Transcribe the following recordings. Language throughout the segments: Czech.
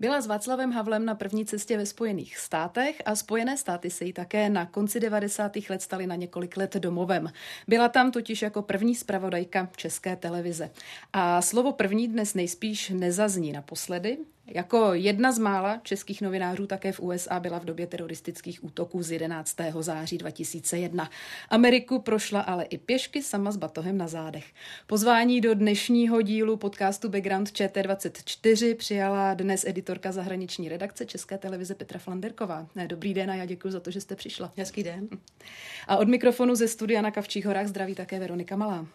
Byla s Václavem Havlem na první cestě ve Spojených státech a Spojené státy se jí také na konci 90. let staly na několik let domovem. Byla tam totiž jako první zpravodajka České televize. A slovo první dnes nejspíš nezazní naposledy. Jako jedna z mála českých novinářů také v USA byla v době teroristických útoků z 11. září 2001. Ameriku prošla ale i pěšky sama s batohem na zádech. Pozvání do dnešního dílu podcastu Background ČT24 přijala dnes editorka zahraniční redakce České televize Petra Flanderková. Dobrý den a já děkuji za to, že jste přišla. Hezký den. A od mikrofonu ze studia na Kavčích horách zdraví také Veronika Malá.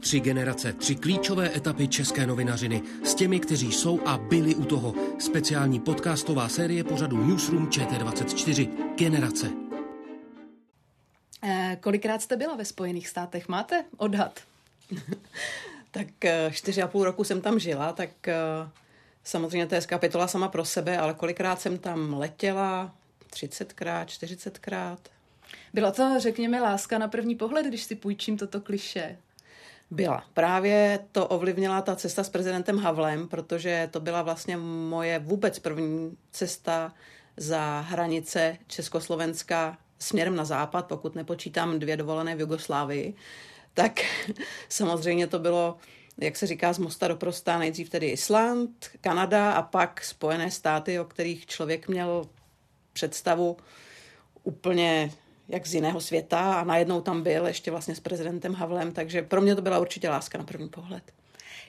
Tři generace, tři klíčové etapy české novinařiny s těmi, kteří jsou a byli u toho. Speciální podcastová série pořadu Newsroom ČT24 Generace. Kolikrát jste byla ve Spojených státech? Máte odhad? Tak 4,5 roku jsem tam žila, tak samozřejmě to je kapitola sama pro sebe, ale kolikrát jsem tam letěla? 30krát, 40krát. Byla to, řekněme, láska na první pohled, když si půjčím toto klišé. Byla. Právě to ovlivnila ta cesta s prezidentem Havlem, protože to byla vlastně moje vůbec první cesta za hranice Československa směrem na západ, pokud nepočítám 2 dovolené v Jugoslávii. Tak samozřejmě to bylo, jak se říká, z mosta do Prostá, nejdřív tedy Island, Kanada a pak Spojené státy, o kterých člověk měl představu úplně jak z jiného světa a najednou tam byl ještě vlastně s prezidentem Havlem, takže pro mě to byla určitě láska na první pohled.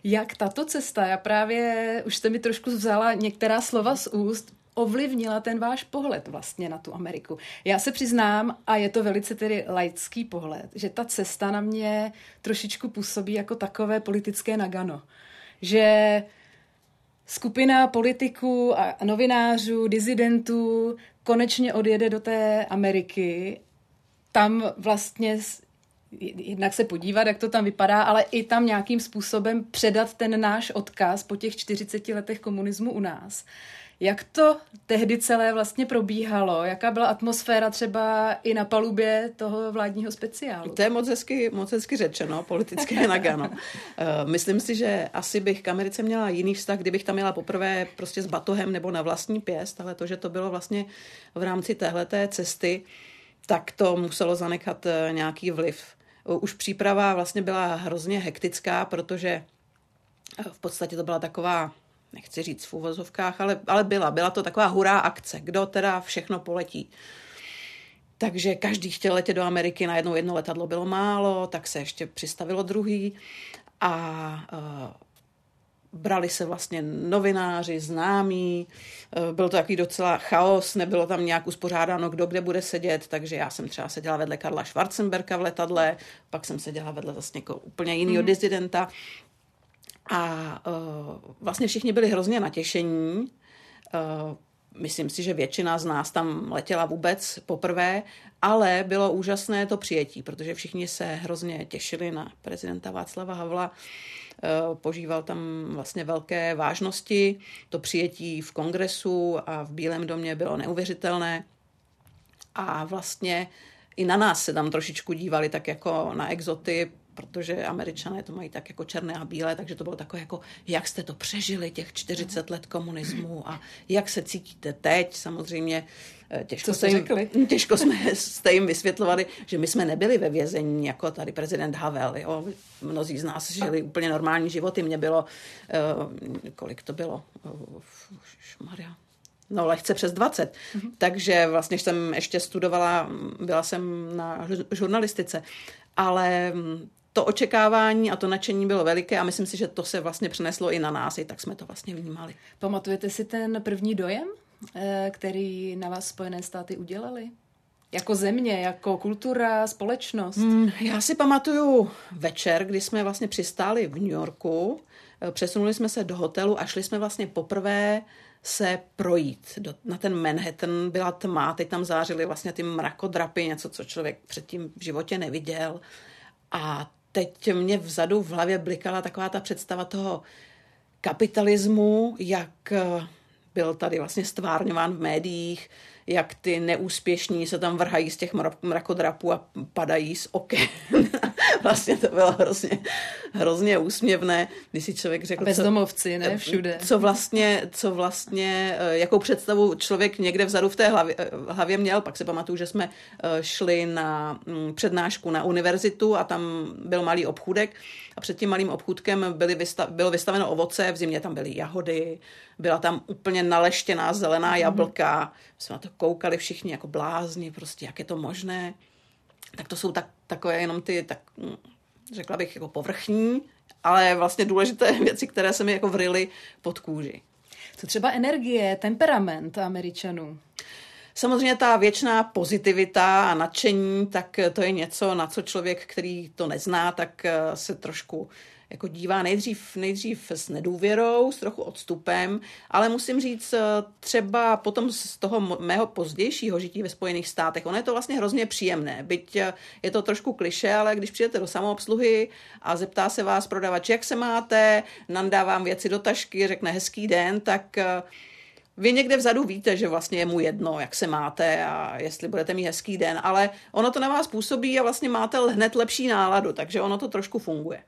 Jak tato cesta, já právě, už jste mi trošku vzala některá slova z úst, ovlivnila ten váš pohled vlastně na tu Ameriku. Já se přiznám, a je to velice tedy laický pohled, že ta cesta na mě trošičku působí jako takové politické Nagano, že skupina politiků a novinářů, disidentů konečně odjede do té Ameriky, tam vlastně jednak se podívat, jak to tam vypadá, ale i tam nějakým způsobem předat ten náš odkaz po těch 40 letech komunismu u nás. Jak to tehdy celé vlastně probíhalo? Jaká byla atmosféra třeba i na palubě toho vládního speciálu? To je moc hezky řečeno, politické Nagano. Myslím si, že asi bych k Americe měla jiný vztah, kdybych tam jela poprvé prostě s batohem nebo na vlastní pěst, ale to, že to bylo vlastně v rámci téhleté cesty, tak to muselo zanechat nějaký vliv. Už příprava vlastně byla hrozně hektická, protože v podstatě to byla taková, nechci říct v uvozovkách, ale byla to taková hurá akce, kdo teda všechno poletí. Takže každý chtěl letět do Ameriky, najednou jedno letadlo bylo málo, tak se ještě přistavilo druhý a brali se vlastně novináři, známí, byl to takový docela chaos, nebylo tam nějak uspořádáno, kdo kde bude sedět, takže já jsem třeba seděla vedle Karla Schwarzenberga v letadle, pak jsem seděla vedle vlastně jako úplně jinýho disidenta. A vlastně všichni byli hrozně natěšení. Myslím si, že většina z nás tam letěla vůbec poprvé, ale bylo úžasné to přijetí, protože všichni se hrozně těšili na prezidenta Václava Havla. Požíval tam vlastně velké vážnosti. To přijetí v Kongresu a v Bílém domě bylo neuvěřitelné. A vlastně i na nás se tam trošičku dívali tak jako na exoty, protože Američané to mají tak jako černé a bílé, takže to bylo takové jako, jak jste to přežili těch 40 let komunismu a jak se cítíte teď, samozřejmě těžko jsme jim vysvětlovali, že my jsme nebyli ve vězení jako tady prezident Havel, jo? Mnozí z nás žili úplně normální životy, mě bylo, kolik to bylo, šmarja. No, lehce přes 20. Takže vlastně jsem ještě studovala, byla jsem na žurnalistice, ale to očekávání a to nadšení bylo veliké a myslím si, že to se vlastně přeneslo i na nás, i tak jsme to vlastně vnímali. Pamatujete si ten první dojem, který na vás Spojené státy udělali? Jako země, jako kultura, společnost? Já si pamatuju večer, kdy jsme vlastně přistáli v New Yorku, přesunuli jsme se do hotelu a šli jsme vlastně poprvé se projít na ten Manhattan. Byla tma, teď tam zářily vlastně ty mrakodrapy, něco, co člověk předtím v životě neviděl. A teď mě vzadu v hlavě blikala taková ta představa toho kapitalismu, jak byl tady vlastně stvárňován v médiích, jak ty neúspěšní se tam vrhají z těch mrakodrapů a padají z oken. Vlastně to bylo hrozně úsměvné, když si člověk řekl... A bezdomovci, ne? Všude. Co vlastně, jakou představu člověk někde vzadu v té hlavě měl. Pak si pamatuju, že jsme šli na přednášku na univerzitu a tam byl malý obchůdek a před tím malým obchůdkem bylo vystaveno ovoce, v zimě tam byly jahody, byla tam úplně naleštěná zelená jablka. My jsme na to koukali všichni jako blázni, prostě jak je to možné. Tak to jsou takové jenom ty, tak řekla bych, jako povrchní, ale vlastně důležité věci, které se mi jako vryly pod kůži. Co třeba energie, temperament Američanů? Samozřejmě ta věčná pozitivita a nadšení, tak to je něco, na co člověk, který to nezná, tak se trošku jako dívá nejdřív s nedůvěrou, s trochu odstupem, ale musím říct, třeba potom z toho mého pozdějšího žití ve Spojených státech, ono je to vlastně hrozně příjemné, byť je to trošku klišé, ale když přijdete do samoobsluhy a zeptá se vás prodavač, jak se máte, nandávám věci do tašky, řekne hezký den, tak vy někde vzadu víte, že vlastně je mu jedno, jak se máte a jestli budete mít hezký den, ale ono to na vás působí a vlastně máte hned lepší náladu, takže ono to trošku funguje.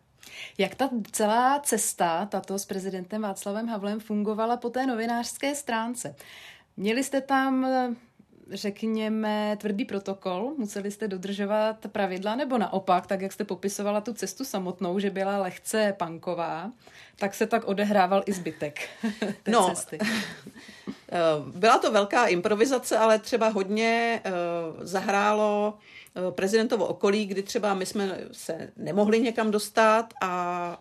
Jak ta celá cesta, tato s prezidentem Václavem Havlem, fungovala po té novinářské stránce? Měli jste tam, řekněme, tvrdý protokol, museli jste dodržovat pravidla, nebo naopak, tak jak jste popisovala tu cestu samotnou, že byla lehce punková, tak se tak odehrával i zbytek té cesty? Byla to velká improvizace, ale třeba hodně zahrálo prezidentovo okolí, kdy třeba my jsme se nemohli někam dostat a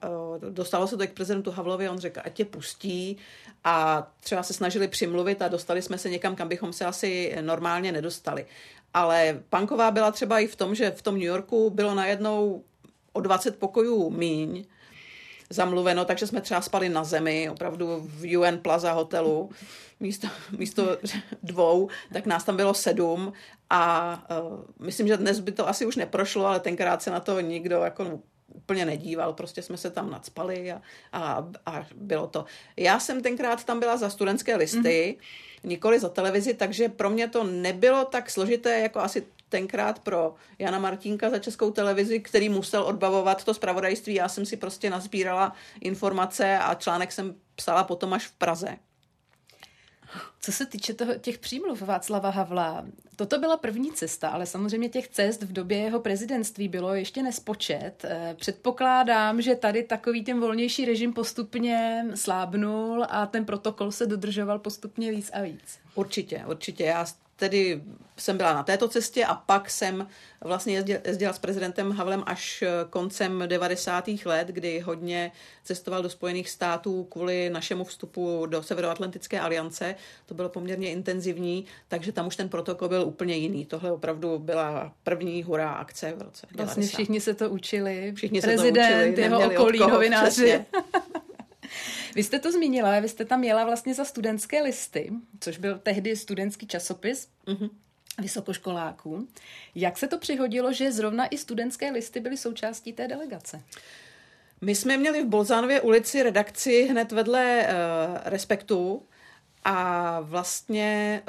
dostalo se to k prezidentu Havlovi, on řekl, ať tě pustí, a třeba se snažili přimluvit a dostali jsme se někam, kam bychom se asi normálně nedostali. Ale punková byla třeba i v tom, že v tom New Yorku bylo najednou o 20 pokojů míň zamluveno, takže jsme třeba spali na zemi, opravdu v UN Plaza hotelu, místo 2, tak nás tam bylo 7 a myslím, že dnes by to asi už neprošlo, ale tenkrát se na to nikdo jako úplně nedíval, prostě jsme se tam nadspali a bylo to. Já jsem tenkrát tam byla za Studentské listy, nikoli za televizi, takže pro mě to nebylo tak složité, jako asi tenkrát pro Jana Martínka za Českou televizi, který musel odbavovat to zpravodajství. Já jsem si prostě nazbírala informace a článek jsem psala potom až v Praze. Co se týče těch přímluv Václava Havla, toto byla první cesta, ale samozřejmě těch cest v době jeho prezidentství bylo ještě nespočet. Předpokládám, že tady takový ten volnější režim postupně slábnul a ten protokol se dodržoval postupně víc a víc. Určitě. Já tedy jsem byla na této cestě a pak jsem vlastně jezdila s prezidentem Havlem až koncem 90. let, kdy hodně cestoval do Spojených států kvůli našemu vstupu do Severoatlantické aliance. To bylo poměrně intenzivní, takže tam už ten protokol byl úplně jiný. Tohle opravdu byla první hurá akce v roce 90. Vlastně všichni se to učili. Prezident, jeho okolí, novináři. Vy jste to zmínila, vy jste tam jela vlastně za Studentské listy, což byl tehdy studentský časopis vysokoškoláků. Jak se to přihodilo, že zrovna i Studentské listy byly součástí té delegace? My jsme měli v Bolzánově ulici redakci hned vedle Respektu a vlastně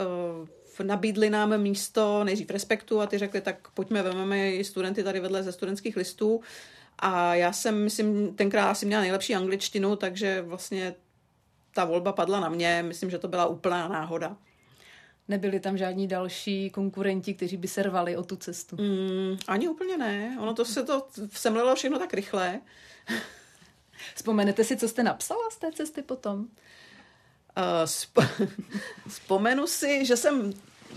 nabídli nám místo nejdřív Respektu a ty řekli, tak pojďme, vememe i studenty tady vedle ze Studentských listů. A já jsem, myslím, tenkrát asi měla nejlepší angličtinu, takže vlastně ta volba padla na mě. Myslím, že to byla úplná náhoda. Nebyli tam žádní další konkurenti, kteří by se rvali o tu cestu? Ani úplně ne. Ono to se to semlelo všechno tak rychle. Vzpomenete si, co jste napsala z té cesty potom? Vzpomenu si, že jsem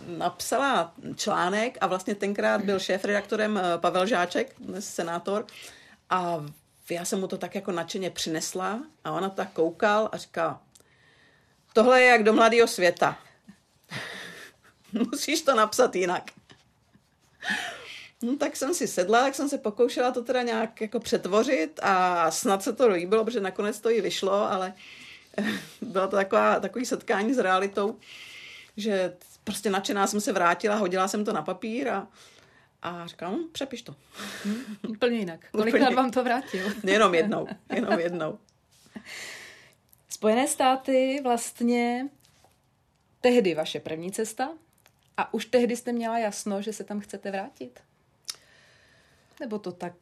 napsala článek a vlastně tenkrát byl šéfredaktorem Pavel Žáček, dnes senátor, a já jsem mu to tak jako nadšeně přinesla a ona tak koukal a říkala, tohle je jak do mladého světa. Musíš to napsat jinak. No tak jsem si sedla, tak jsem se pokoušela to teda nějak jako přetvořit a snad se to líbilo, protože nakonec to i vyšlo, ale bylo to takový setkání s realitou, že prostě nadšená jsem se vrátila, hodila jsem to na papír a říkala, přepiš to. Úplně jinak. Kolikrát vám to vrátil? Jenom jednou. Spojené státy vlastně tehdy vaše první cesta a už tehdy jste měla jasno, že se tam chcete vrátit? Nebo to tak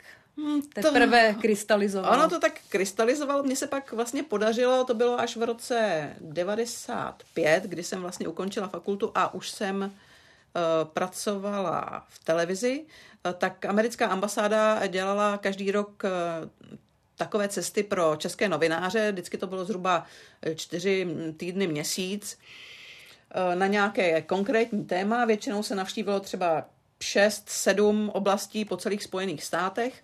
teprve krystalizovalo? Ono to tak krystalizovalo. Mně se pak vlastně podařilo, to bylo až v roce 95, kdy jsem vlastně ukončila fakultu a už jsem pracovala v televizi, tak americká ambasáda dělala každý rok takové cesty pro české novináře. Vždycky to bylo zhruba 4 týdny, měsíc na nějaké konkrétní téma. Většinou se navštívilo třeba 6-7 oblastí po celých Spojených státech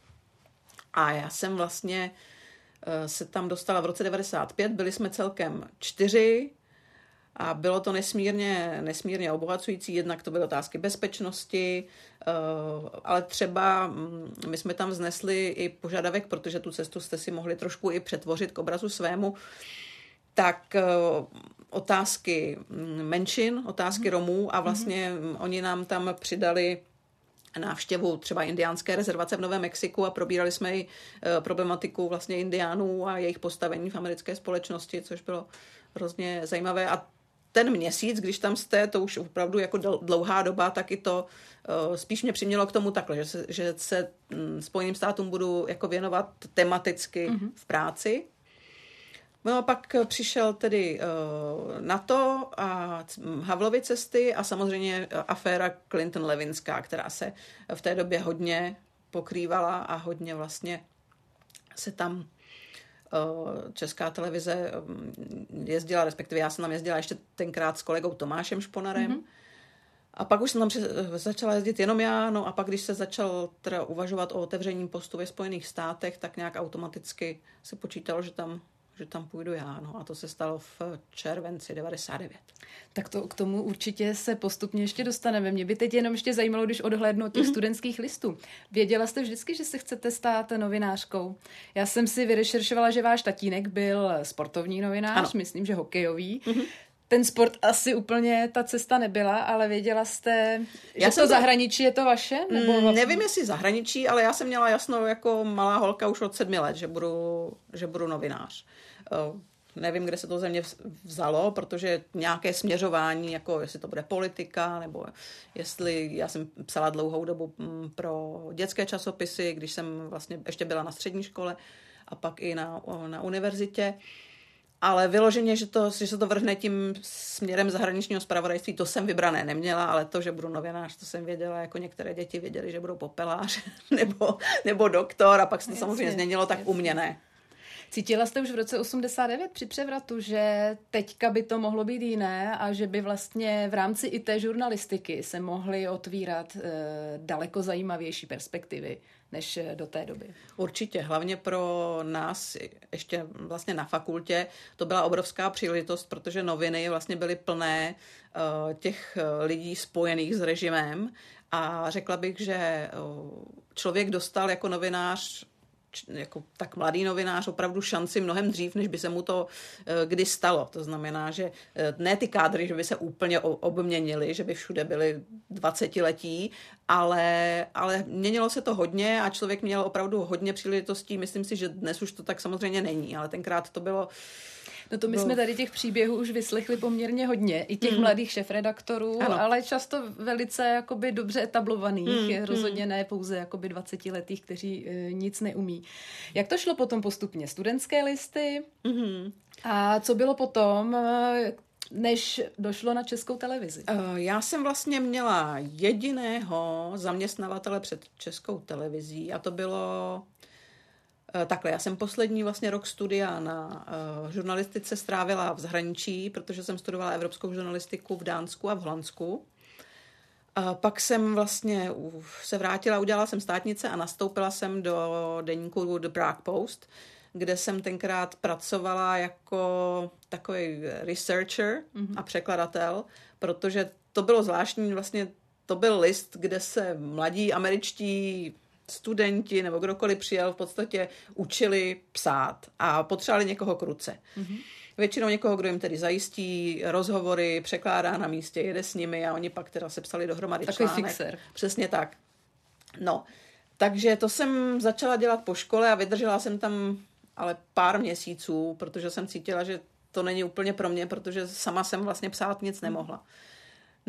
a já jsem vlastně se tam dostala v roce 95. Byli jsme celkem 4 a bylo to nesmírně obohacující. Jednak to byly otázky bezpečnosti, ale třeba my jsme tam vznesli i požadavek, protože tu cestu jste si mohli trošku i přetvořit k obrazu svému, tak otázky menšin, otázky Romů a vlastně oni nám tam přidali návštěvu třeba indiánské rezervace v Novém Mexiku a probírali jsme i problematiku vlastně indiánů a jejich postavení v americké společnosti, což bylo hrozně zajímavé. A ten měsíc, když tam jste, to už opravdu jako dlouhá doba, tak i to spíš mě přimělo k tomu takhle, že se Spojeným státům budu jako věnovat tematicky v práci. No a pak přišel tedy NATO a Havlovy cesty a samozřejmě aféra Clinton-Levinská, která se v té době hodně pokrývala a hodně vlastně se tam česká televize jezdila, respektive já jsem tam jezdila ještě tenkrát s kolegou Tomášem Šponarem. Mm-hmm. A pak už jsem tam začala jezdit jenom já, no a pak, když se začal teda uvažovat o otevření postu ve Spojených státech, tak nějak automaticky se počítalo, že tam půjdu já, no a to se stalo v červenci 99. Tak to k tomu určitě se postupně ještě dostaneme. Mě by teď jenom ještě zajímalo, když odhlédnu těch studentských listů. Věděla jste vždycky, že se chcete stát novinářkou? Já jsem si vyrešeršovala, že váš tatínek byl sportovní novinář, ano. Myslím, že hokejový. Mm-hmm. Ten sport asi úplně ta cesta nebyla, ale věděla jste, že to zahraničí je to vaše? Nebo... Nevím, jestli zahraničí, ale já jsem měla jasno jako malá holka už od 7 let, že budu novinář. Nevím, kde se to ze mě vzalo, protože nějaké směřování, jako jestli to bude politika, nebo jestli já jsem psala dlouhou dobu pro dětské časopisy, když jsem vlastně ještě byla na střední škole a pak i na univerzitě. Ale vyloženě, že se to vrhne tím směrem zahraničního zpravodajství, to jsem vybrané neměla, ale to, že budu novinář, to jsem věděla, jako některé děti věděly, že budou popelář nebo doktor a pak se to samozřejmě změnilo, tak u mě ne. Cítila jste už v roce 89 při převratu, že teďka by to mohlo být jiné a že by vlastně v rámci i té žurnalistiky se mohly otvírat daleko zajímavější perspektivy než do té doby? Určitě, hlavně pro nás ještě vlastně na fakultě to byla obrovská příležitost, protože noviny vlastně byly plné těch lidí spojených s režimem a řekla bych, že člověk dostal jako novinář jako tak mladý novinář opravdu šanci mnohem dřív, než by se mu to kdy stalo. To znamená, že ne ty kádry, že by se úplně obměnily, že by všude byly 20letí, ale měnilo se to hodně a člověk měl opravdu hodně příležitostí. Myslím si, že dnes už to tak samozřejmě není, ale tenkrát to bylo... No to my jsme tady těch příběhů už vyslechli poměrně hodně, i těch mladých šefredaktorů, ano. Ale často velice jakoby dobře etablovaných, rozhodně ne pouze jakoby 20letých, kteří nic neumí. Jak to šlo potom postupně? Studentské listy? A co bylo potom, než došlo na Českou televizi? Já jsem vlastně měla jediného zaměstnavatele před Českou televizí a to bylo... Takhle, já jsem poslední vlastně rok studia na žurnalistice strávila v zahraničí, protože jsem studovala evropskou žurnalistiku v Dánsku a v Holandsku. Pak jsem vlastně se vrátila, udělala jsem státnice a nastoupila jsem do deníku The Prague Post, kde jsem tenkrát pracovala jako takový researcher a překladatel, protože to bylo zvláštní vlastně To byl list, kde se mladí američtí studenti nebo kdokoliv přijel, v podstatě učili psát a potřebovali někoho k ruce. Mm-hmm. Většinou někoho, kdo jim tedy zajistí rozhovory, překládá na místě, jede s nimi a oni pak teda se psali dohromady článek. Takový fixer. Přesně tak. No, takže to jsem začala dělat po škole a vydržela jsem tam ale pár měsíců, protože jsem cítila, že to není úplně pro mě, protože sama jsem vlastně psát nic nemohla.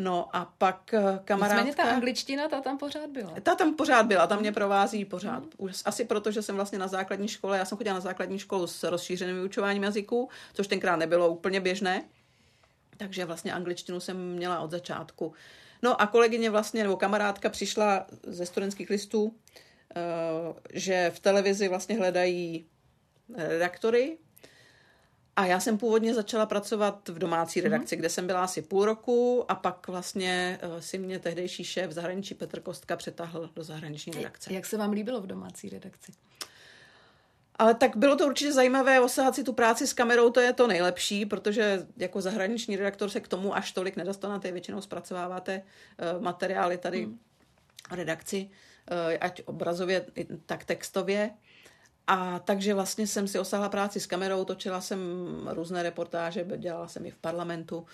No a pak kamarádka... Nicméně ta angličtina, ta tam pořád byla. Ta tam pořád byla, ta mě provází pořád. Už asi proto, že jsem vlastně na základní škole, já jsem chodila na základní školu s rozšířeným vyučováním jazyků, což tenkrát nebylo úplně běžné, takže vlastně angličtinu jsem měla od začátku. No a kolegyně vlastně, nebo kamarádka přišla ze Studentských listů, že v televizi vlastně hledají redaktory. A já jsem původně začala pracovat v domácí redakci, kde jsem byla asi půl roku a pak vlastně si mě tehdejší šéf zahraničí Petr Kostka přetáhl do zahraniční redakce. Jak se vám líbilo v domácí redakci? Ale tak bylo to určitě zajímavé, osahat si tu práci s kamerou, to je to nejlepší, protože jako zahraniční redaktor se k tomu až tolik nedostanete, většinou zpracováváte materiály tady v redakci, ať obrazově, tak textově. A takže vlastně jsem si osáhla práci s kamerou, točila jsem různé reportáže, dělala jsem i v parlamentu,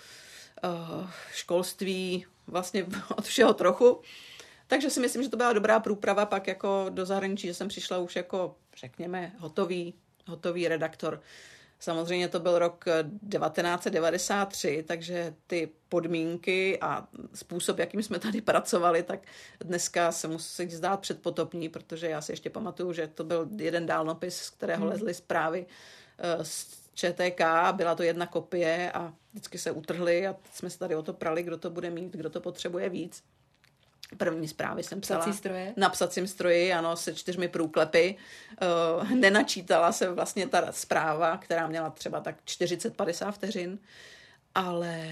školství, vlastně od všeho trochu. Takže si myslím, že to byla dobrá průprava pak jako do zahraničí, že jsem přišla už jako, řekněme, hotový redaktor. Samozřejmě to byl rok 1993, takže ty podmínky a způsob, jakým jsme tady pracovali, tak dneska se musí zdát předpotopní, protože já si ještě pamatuju, že to byl jeden dálnopis, z kterého lezly zprávy z ČTK, byla to jedna kopie a vždycky se utrhly a jsme se tady o to prali, kdo to bude mít, kdo to potřebuje víc. První zprávy jsem psala na psacím stroji, ano, se 4 průklepy. Nenačítala se vlastně ta zpráva, která měla třeba tak 40-50 vteřin, ale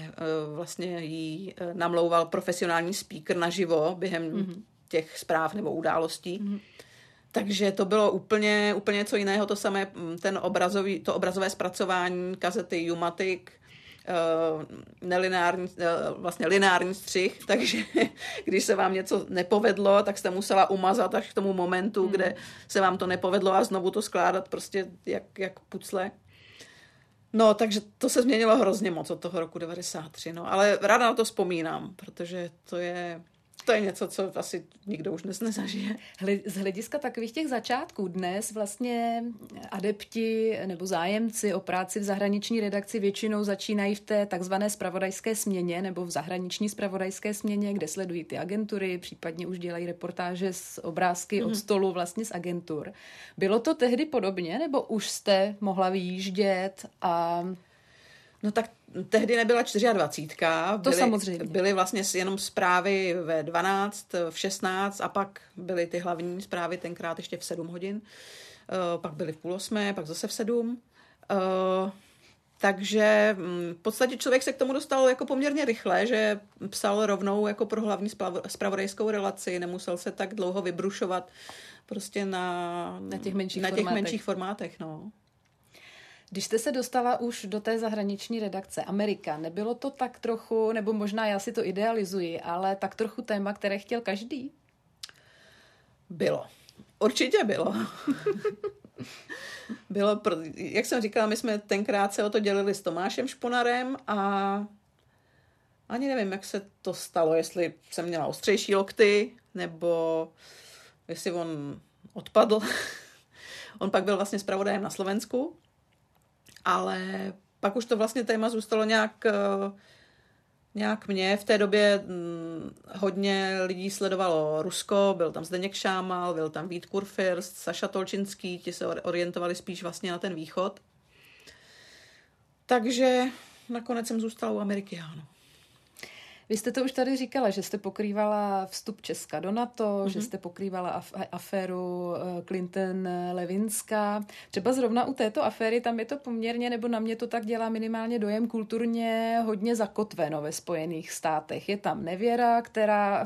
vlastně jí namlouval profesionální speaker naživo během těch zpráv nebo událostí. Mm-hmm. Takže to bylo úplně něco jiného, to samé, to obrazové zpracování, kazety, jumatik, nelineární, vlastně lineární střih, takže když se vám něco nepovedlo, tak jste musela umazat až k tomu momentu, kde se vám to nepovedlo a znovu to skládat prostě jak pucle. No, takže to se změnilo hrozně moc od toho roku 93, no, ale ráda na to vzpomínám, protože to je něco, co asi nikdo už dnes nezažije. Z hlediska takových těch začátků dnes vlastně adepti nebo zájemci o práci v zahraniční redakci většinou začínají v té takzvané zpravodajské směně nebo v zahraniční zpravodajské směně, kde sledují ty agentury, případně už dělají reportáže z obrázky od stolu vlastně z agentur. Bylo to tehdy podobně, nebo už jste mohla vyjíždět a... No tak tehdy nebyla 24. To samozřejmě. Byly vlastně jenom zprávy ve 12, v 16 a pak byly ty hlavní zprávy tenkrát ještě v 7 hodin. Pak byly v 7:30, pak zase v 7. Takže v podstatě člověk se k tomu dostal jako poměrně rychle, že psal rovnou jako pro hlavní zpravodajskou relaci, nemusel se tak dlouho vybrušovat prostě na těch menších formátech, no. Když jste se dostala už do té zahraniční redakce Amerika, nebylo to tak trochu, nebo možná já si to idealizuji, ale tak trochu téma, které chtěl každý? Bylo. Určitě bylo. Bylo, jak jsem říkala, my jsme tenkrát se o to dělili s Tomášem Šponarem a ani nevím, jak se to stalo, jestli jsem měla ostřejší lokty, nebo jestli on odpadl. On pak byl vlastně zpravodajem na Slovensku. Ale pak už to vlastně téma zůstalo nějak mě. V té době hodně lidí sledovalo Rusko, byl tam Zdeněk Šámal, byl tam Vít Kurfürst, Saša Tolčinský, ti se orientovali spíš vlastně na ten východ. Takže nakonec jsem zůstala u Ameriky, ano. Vy jste to už tady říkala, že jste pokrývala vstup Česka do NATO, že jste pokrývala aféru Clinton-Levinská. Třeba zrovna u této aféry, tam je to poměrně, nebo na mě to tak dělá minimálně dojem, kulturně hodně zakotveno ve Spojených státech. Je tam nevěra, která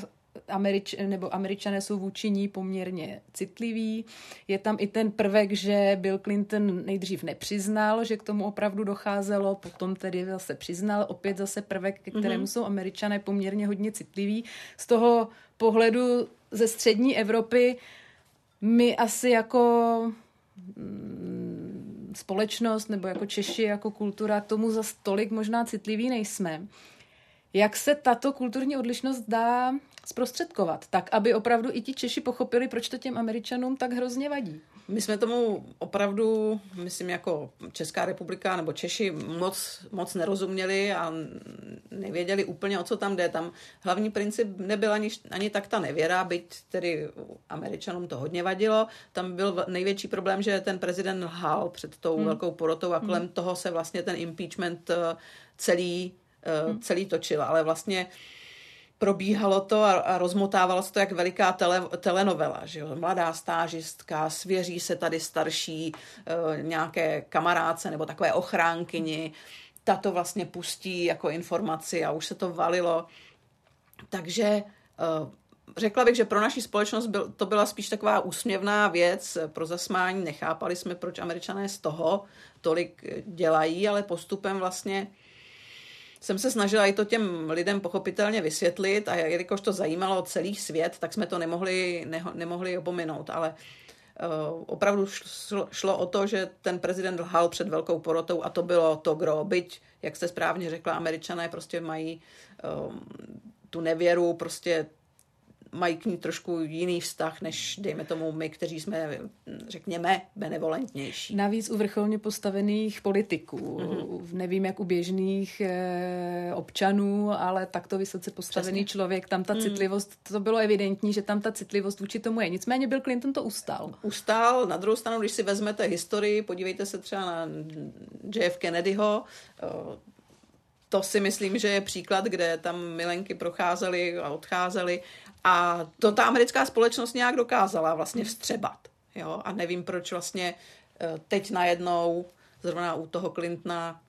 Američané jsou vůči ní poměrně citliví. Je tam i ten prvek, že Bill Clinton nejdřív nepřiznal, že k tomu opravdu docházelo, potom tedy zase přiznal, opět zase prvek, ke kterému jsou Američané poměrně hodně citliví. Z toho pohledu ze střední Evropy my asi jako společnost nebo jako Češi, jako kultura k tomu zas tolik možná citliví nejsme. Jak se tato kulturní odlišnost dá zprostředkovat, tak aby opravdu i ti Češi pochopili, proč to těm Američanům tak hrozně vadí? My jsme tomu opravdu, myslím, jako Česká republika nebo Češi moc nerozuměli a nevěděli úplně, o co tam jde. Tam hlavní princip nebyl ani tak ta nevěra, byť tedy Američanům to hodně vadilo. Tam byl největší problém, že ten prezident lhal před tou velkou porotou a kolem toho se vlastně ten impeachment celý točil, ale vlastně probíhalo to a rozmotávalo se to jak veliká telenovela, že jo? Mladá stážistka, svěří se tady starší nějaké kamarádce nebo takové ochránkyni, ta to vlastně pustí jako informaci a už se to valilo. Takže řekla bych, že pro naši společnost to byla spíš taková úsměvná věc pro zasmání. Nechápali jsme, proč Američané z toho tolik dělají, ale postupem vlastně jsem se snažila i to těm lidem pochopitelně vysvětlit a jelikož to zajímalo celý svět, tak jsme to nemohli opominout, ale opravdu šlo o to, že ten prezident lhal před velkou porotou a to bylo to gro, byť, jak jste správně řekla, Američané prostě mají tu nevěru, prostě mají k ní trošku jiný vztah, než dejme tomu my, kteří jsme, řekněme, benevolentnější. Navíc u vrcholně postavených politiků. Nevím, jak u běžných občanů, ale takto vysoce postavený člověk, tam ta citlivost, to bylo evidentní, že tam ta citlivost vůči tomu je. Nicméně Bill Clinton to ustal. Ustal, na druhou stranu, když si vezmete historii, podívejte se třeba na JF Kennedyho, to si myslím, že je příklad, kde tam milenky procházely a odcházely a to ta americká společnost nějak dokázala vlastně vstřebat. Jo? A nevím, proč vlastně teď najednou, zrovna u toho Clintona,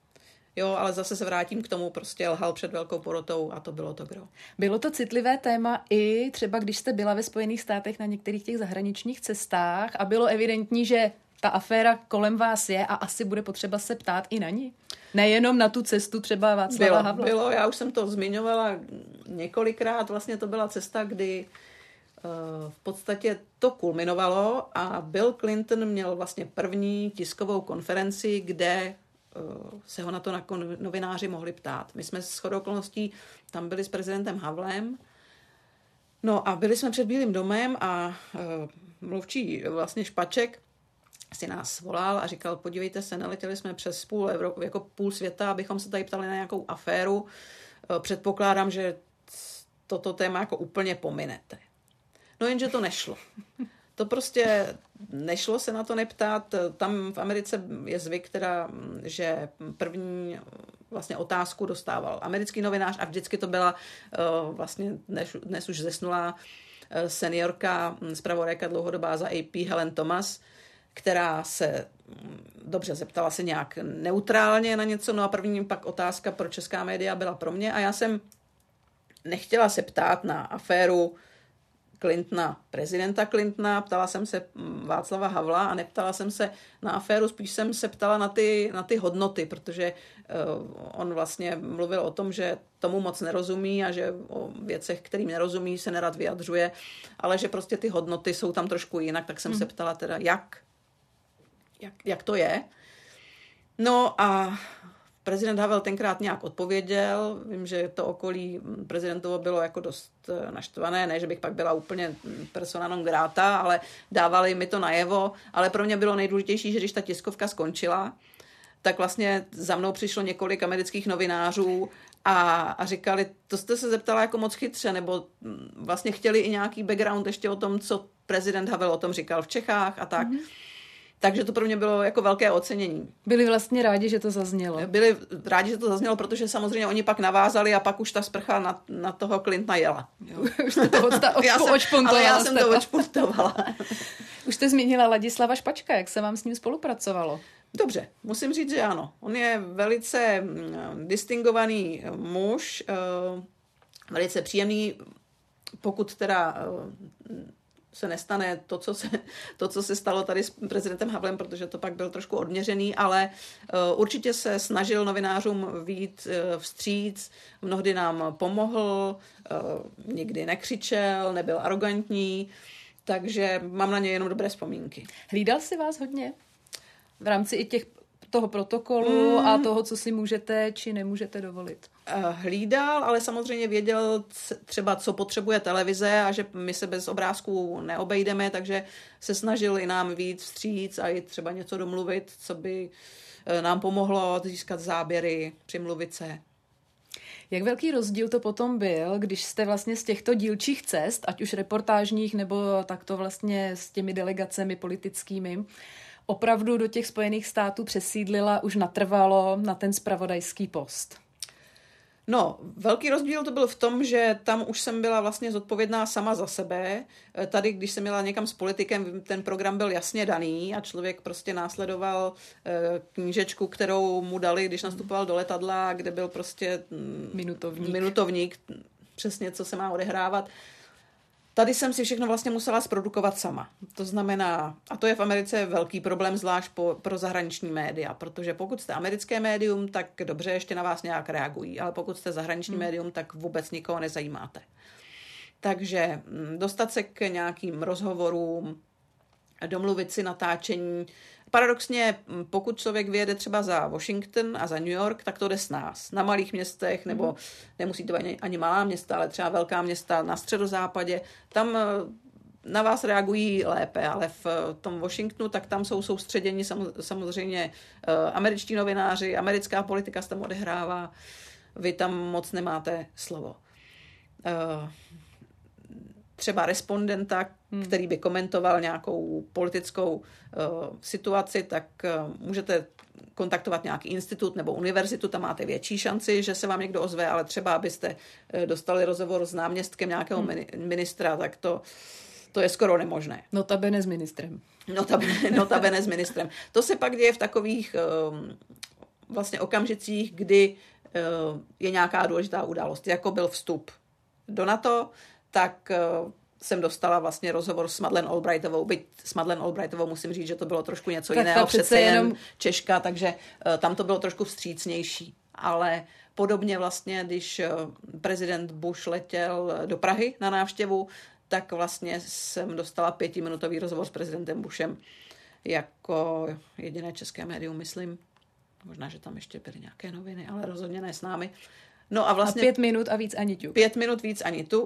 jo, ale zase se vrátím k tomu, prostě lhal před velkou porotou a to bylo to gro. Bylo to citlivé téma i třeba, když jste byla ve Spojených státech na některých těch zahraničních cestách a bylo evidentní, že ta aféra kolem vás je a asi bude potřeba se ptát i na ní. Nejenom na tu cestu třeba Václava Havla. Bylo, já už jsem to zmiňovala několikrát, vlastně to byla cesta, kdy v podstatě to kulminovalo a Bill Clinton měl vlastně první tiskovou konferenci, kde se ho na to novináři mohli ptát. My jsme shodou okolností tam byli s prezidentem Havlem, no a byli jsme před Bílým domem a mluvčí vlastně Špaček si nás volal a říkal, podívejte se, neletěli jsme přes půl světa, abychom se tady ptali na nějakou aféru. Předpokládám, že toto téma jako úplně pominete. No jenže to nešlo. To prostě nešlo se na to neptát. Tam v Americe je zvyk teda, že první vlastně otázku dostával americký novinář a vždycky to byla vlastně dnes už zesnulá seniorka, zpravodajka dlouhodobá za AP Helen Thomas, která se dobře zeptala se nějak neutrálně na něco, no a první pak otázka pro česká média byla pro mě a já jsem nechtěla se ptát na aféru Clintona, prezidenta Clintona, ptala jsem se Václava Havla a neptala jsem se na aféru, spíš jsem se ptala na ty hodnoty, protože on vlastně mluvil o tom, že tomu moc nerozumí a že o věcech, kterým nerozumí, se nerad vyjadřuje, ale že prostě ty hodnoty jsou tam trošku jinak, tak jsem se ptala teda jak to je. No a prezident Havel tenkrát nějak odpověděl. Vím, že to okolí prezidentovo bylo jako dost naštvané, ne, že bych pak byla úplně persona non grata, ale dávali mi to najevo. Ale pro mě bylo nejdůležitější, že když ta tiskovka skončila, tak vlastně za mnou přišlo několik amerických novinářů a říkali, to jste se zeptala jako moc chytře, nebo vlastně chtěli i nějaký background ještě o tom, co prezident Havel o tom říkal v Čechách a tak. Takže to pro mě bylo jako velké ocenění. Byli vlastně rádi, že to zaznělo. Byli rádi, že to zaznělo, protože samozřejmě oni pak navázali a pak už ta sprcha na toho Clintona jela. Už jste to odšpuntovala. Já jsem to odšpuntovala. Už jste zmínila Ladislava Špačka, jak se vám s ním spolupracovalo? Dobře, musím říct, že ano. On je velice distingovaný muž, velice příjemný. pokud teda se nestane to, co se stalo tady s prezidentem Havlem, protože to pak byl trošku odměřený, ale určitě se snažil novinářům vyjít vstříc, mnohdy nám pomohl, nikdy nekřičel, nebyl arrogantní, takže mám na ně jenom dobré vzpomínky. Hlídal si vás hodně? V rámci i toho protokolu a toho, co si můžete či nemůžete dovolit. Hlídal, ale samozřejmě věděl třeba, co potřebuje televize a že my se bez obrázků neobejdeme, takže se snažil i nám víc vstříc a i třeba něco domluvit, co by nám pomohlo získat záběry, přimluvit se. Jak velký rozdíl to potom byl, když jste vlastně z těchto dílčích cest, ať už reportážních nebo takto vlastně s těmi delegacemi politickými, opravdu do těch Spojených států přesídlila už natrvalo na ten zpravodajský post? No, velký rozdíl to byl v tom, že tam už jsem byla vlastně zodpovědná sama za sebe. Tady, když jsem jela někam s politikem, ten program byl jasně daný a člověk prostě následoval knížečku, kterou mu dali, když nastupoval do letadla, kde byl prostě minutovník, přesně co se má odehrávat. Tady jsem si všechno vlastně musela zprodukovat sama. To znamená, a to je v Americe velký problém, zvlášť pro zahraniční média, protože pokud jste americké médium, tak dobře, ještě na vás nějak reagují, ale pokud jste zahraniční médium, tak vůbec nikoho nezajímáte. Takže dostat se k nějakým rozhovorům, domluvit si natáčení. Paradoxně, pokud člověk vyjede třeba za Washington a za New York, tak to jde s nás. Na malých městech, nebo nemusí to být ani malá města, ale třeba velká města na středozápadě, tam na vás reagují lépe, ale v tom Washingtonu, tak tam jsou soustředěni samozřejmě američtí novináři, americká politika se tam odehrává, vy tam moc nemáte slovo. Třeba respondenta, který by komentoval nějakou politickou situaci, tak můžete kontaktovat nějaký institut nebo univerzitu, tam máte větší šanci, že se vám někdo ozve, ale třeba abyste dostali rozhovor s náměstkem nějakého ministra, tak to je skoro nemožné. Notabene s ministrem. Notabene s ministrem. To se pak děje v takových vlastně okamžicích, kdy je nějaká důležitá událost, jako byl vstup do NATO, tak jsem dostala vlastně rozhovor s Madeleine Albrightovou. Byť s Madeleine Albrightovou musím říct, že to bylo trošku něco jiného, přece jen Češka, takže tam to bylo trošku vstřícnější. Ale podobně vlastně, když prezident Bush letěl do Prahy na návštěvu, tak vlastně jsem dostala 5minutový rozhovor s prezidentem Bushem jako jediné české médium, myslím. Možná, že tam ještě byly nějaké noviny, ale rozhodně ne s námi. No a vlastně 5 minut a víc ani ťuk. 5 minut víc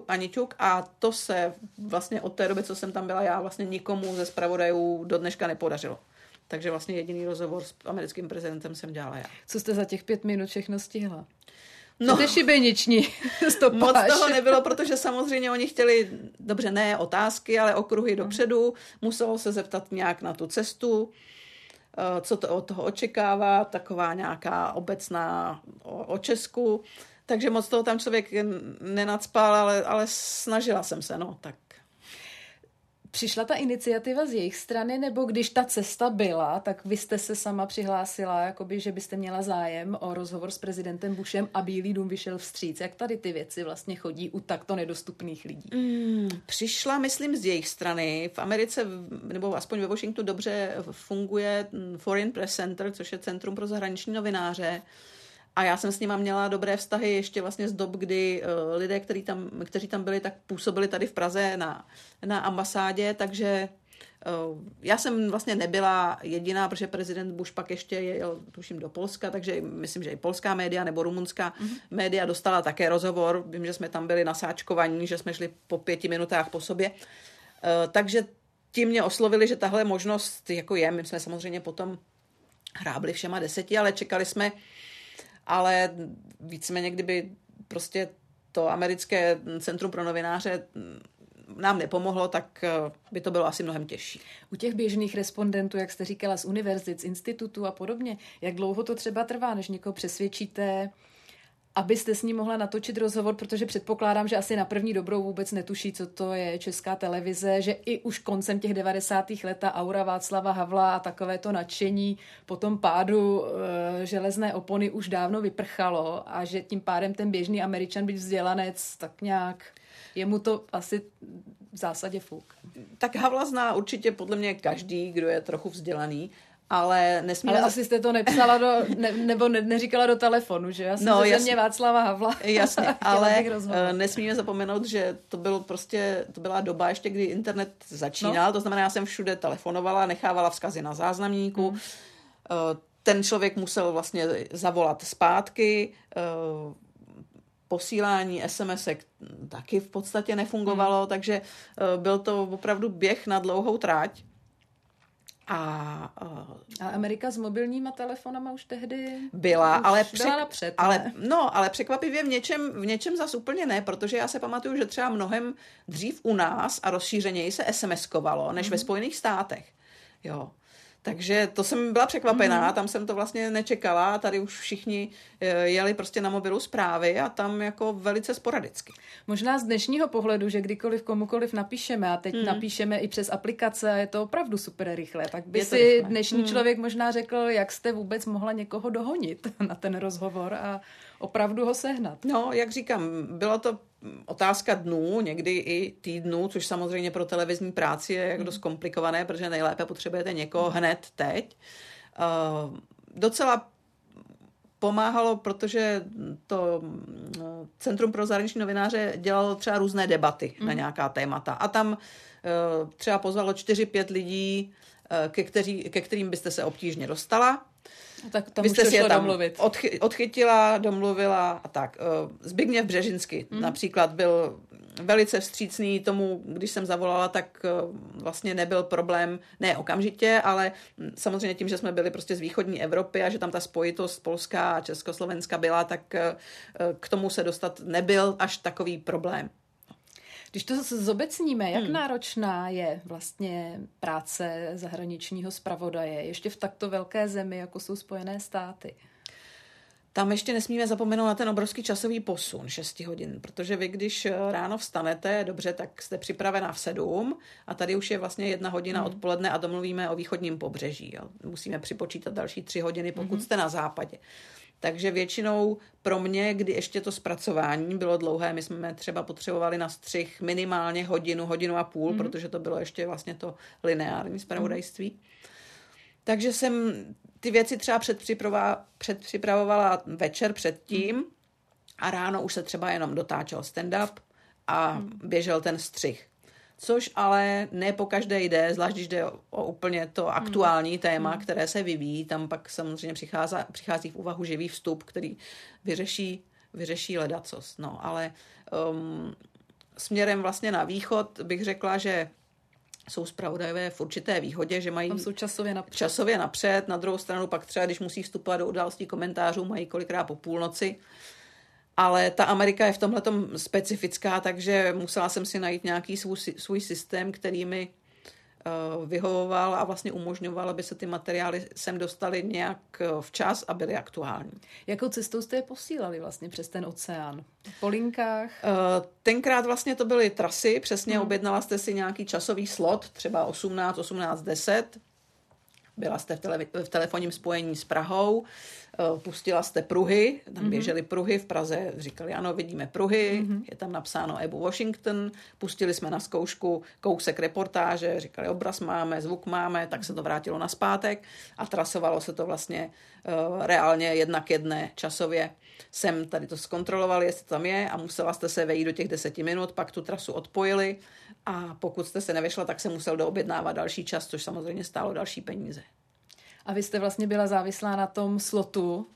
ani ťuk a to se vlastně od té doby, co jsem tam byla já, vlastně nikomu ze zpravodajů do dneška nepodařilo. Takže vlastně jediný rozhovor s americkým prezidentem jsem dělala já. Co jste za těch 5 minut všechno stihla? No, to je šibeniční stopáž. Moc toho nebylo, protože samozřejmě oni chtěli, dobře, ne otázky, ale okruhy dopředu. Muselo se zeptat nějak na tu cestu, co to od toho očekává, taková nějaká obecná o Česku. Takže moc toho tam člověk nenacpal, ale snažila jsem se, no tak. Přišla ta iniciativa z jejich strany, nebo když ta cesta byla, tak vy jste se sama přihlásila, jakoby, že byste měla zájem o rozhovor s prezidentem Bushem a Bílý dům vyšel vstříc. Jak tady ty věci vlastně chodí u takto nedostupných lidí? Přišla, myslím, z jejich strany. V Americe, nebo aspoň ve Washingtonu dobře funguje Foreign Press Center, což je centrum pro zahraniční novináře. A já jsem s nima měla dobré vztahy ještě vlastně z dob, kdy lidé, kteří tam byli, tak působili tady v Praze na ambasádě, takže já jsem vlastně nebyla jediná, protože prezident Bush pak ještě jel, tuším, do Polska, takže myslím, že i polská média nebo rumunská média dostala také rozhovor. Vím, že jsme tam byli nasáčkovaní, že jsme šli po 5 minutách po sobě. Takže ti mě oslovili, že tahle možnost jako je. My jsme samozřejmě potom hrábli všema 10, ale čekali jsme, ale víceméně, kdyby prostě to americké centrum pro novináře nám nepomohlo, tak by to bylo asi mnohem těžší. U těch běžných respondentů, jak jste říkala, z univerzit, z institutu a podobně, jak dlouho to třeba trvá, než někoho přesvědčíte, abyste s ním mohla natočit rozhovor, protože předpokládám, že asi na první dobrou vůbec netuší, co to je česká televize, že i už koncem těch 90. let ta aura Václava Havla a takové to nadšení po tom pádu železné opony už dávno vyprchalo a že tím pádem ten běžný Američan, byť vzdělanec, tak nějak je mu to asi v zásadě fuk. Tak Havla zná určitě podle mě každý, kdo je trochu vzdělaný, ale nesmíme... Ale asi jste to nepsala neříkala do telefonu, že? Já jsem ze země Václava Havla. Jasně, ale nesmíme zapomenout, že to byla doba ještě, kdy internet začínal, to znamená, já jsem všude telefonovala, nechávala vzkazy na záznamníku, ten člověk musel vlastně zavolat zpátky, posílání SMS-ek taky v podstatě nefungovalo, takže byl to opravdu běh na dlouhou tráť. A Amerika s mobilníma telefonama už tehdy byla, ale překvapivě v něčem zas úplně ne, protože já se pamatuju, že třeba mnohem dřív u nás a rozšířeněji se SMS-kovalo, než ve Spojených státech. Jo. Takže to jsem byla překvapená, tam jsem to vlastně nečekala, tady už všichni jeli prostě na mobilu zprávy a tam jako velice sporadicky. Možná z dnešního pohledu, že kdykoliv komukoliv napíšeme a teď napíšeme i přes aplikace a je to opravdu super rychle, tak by si dnešní člověk možná řekl, jak jste vůbec mohla někoho dohonit na ten rozhovor a opravdu ho sehnat. No, jak říkám, byla to otázka dnů, někdy i týdnů, což samozřejmě pro televizní práci je jako dost komplikované, protože nejlépe potřebujete někoho hned teď. Docela pomáhalo, protože to Centrum pro zahraniční novináře dělalo třeba různé debaty na nějaká témata a tam třeba pozvalo 4-5 lidí, ke kterým byste se obtížně dostala. Tak tam byste si je tam odchytila, domluvila a tak. Zbigniew Brzezinski například byl velice vstřícný tomu, když jsem zavolala, tak vlastně nebyl problém, ne okamžitě, ale samozřejmě tím, že jsme byli prostě z východní Evropy a že tam ta spojitost Polska a Československa byla, tak k tomu se dostat nebyl až takový problém. Když to zobecníme, jak náročná je vlastně práce zahraničního zpravodaje ještě v takto velké zemi, jako jsou Spojené státy? Tam ještě nesmíme zapomenout na ten obrovský časový posun 6 hodin, protože vy, když ráno vstanete, dobře, tak jste připravená v 7 a tady už je vlastně 1 hodina odpoledne a domluvíme o východním pobřeží. Musíme připočítat další 3 hodiny, pokud jste na západě. Takže většinou pro mě, kdy ještě to zpracování bylo dlouhé, my jsme třeba potřebovali na střih minimálně hodinu, hodinu a půl, protože to bylo ještě vlastně to lineární zpravodajství. Takže jsem ty věci třeba předpřipravovala večer předtím a ráno už se třeba jenom dotáčel stand-up a běžel ten střih. Což ale ne po každé jde, zvlášť když jde o úplně to aktuální téma, které se vyvíjí. Tam pak samozřejmě přichází v úvahu živý vstup, který vyřeší ledacos. No, ale směrem vlastně na východ bych řekla, že jsou zpravodajové v určité výhodě, že mají časově napřed. Na druhou stranu pak třeba, když musí vstupovat do událostí komentářů, mají kolikrát po půlnoci. Ale ta Amerika je v tomhletom specifická, takže musela jsem si najít nějaký svůj systém, který mi vyhovoval a vlastně umožňoval, aby se ty materiály sem dostaly nějak včas a byly aktuální. Jakou cestou jste je posílali vlastně přes ten oceán? Po linkách? Tenkrát vlastně to byly trasy, přesně objednala jste si nějaký časový slot, třeba 18:10. Byla jste v telefonním spojení s Prahou, pustila jste pruhy, tam běžely pruhy, v Praze říkali, ano, vidíme pruhy, je tam napsáno Ebu Washington, pustili jsme na zkoušku kousek reportáže, říkali, obraz máme, zvuk máme, tak se to vrátilo nazpátek a trasovalo se to vlastně reálně 1:1 časově. Jsem tady to zkontrolovali, jestli tam je a musela jste se vejít do těch 10 minut, pak tu trasu odpojili a pokud jste se nevyšla, tak se musel doobjednávat další čas, což samozřejmě stálo další peníze. A vy jste vlastně byla závislá na tom slotu,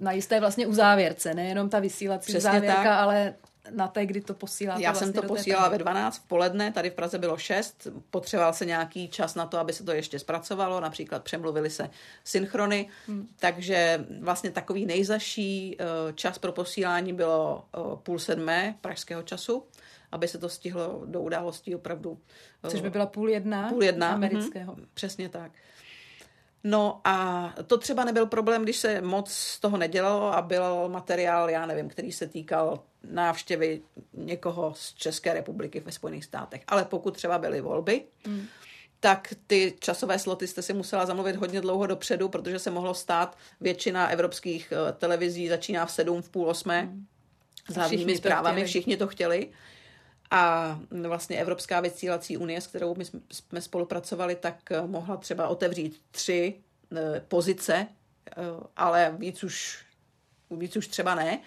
na jisté vlastně uzávěrce, nejenom ta vysílací uzávěrka, ale na té, kdy to posíláte. Já jsem to posílala ve 12 v poledne, tady v Praze bylo 6, potřeboval se nějaký čas na to, aby se to ještě zpracovalo, například přemluvili se synchrony, takže vlastně takový nejzazší čas pro posílání bylo 6:30 pražského času, aby se to stihlo do událostí opravdu. Což by byla 12:30? 12:30 amerického. Přesně tak. No a to třeba nebyl problém, když se moc z toho nedělalo a byl materiál, já nevím, který se týkal návštěvy někoho z České republiky ve Spojených státech. Ale pokud třeba byly volby, tak ty časové sloty jste si musela zamluvit hodně dlouho dopředu, protože se mohlo stát, většina evropských televizí začíná v 7, v 7:30, s hlavními zprávami, všichni to chtěli. A vlastně Evropská vysílací unie, s kterou my jsme spolupracovali, tak mohla třeba otevřít 3 pozice, ale víc už třeba ne.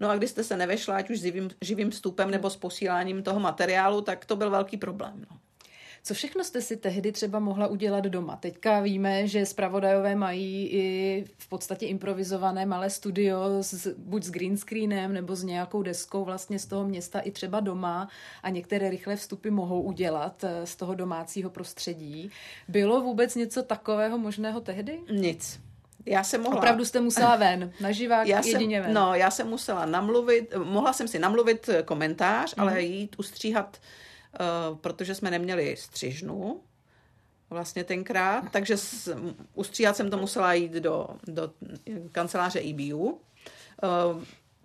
No a když jste se nevešla, ať už s živým vstupem nebo s posíláním toho materiálu, tak to byl velký problém. No. Co všechno jste si tehdy třeba mohla udělat doma? Teďka víme, že zpravodajové mají i v podstatě improvizované malé studio buď s green screenem nebo s nějakou deskou vlastně z toho města i třeba doma a některé rychlé vstupy mohou udělat z toho domácího prostředí. Bylo vůbec něco takového možného tehdy? Nic. Já jsem mohla... Opravdu jste musela ven, naživák jedině ven. No, já jsem musela mohla jsem si namluvit komentář, ale jít ustříhat, protože jsme neměli střižnu vlastně tenkrát, takže ustříhat jsem to musela jít do kanceláře EBU.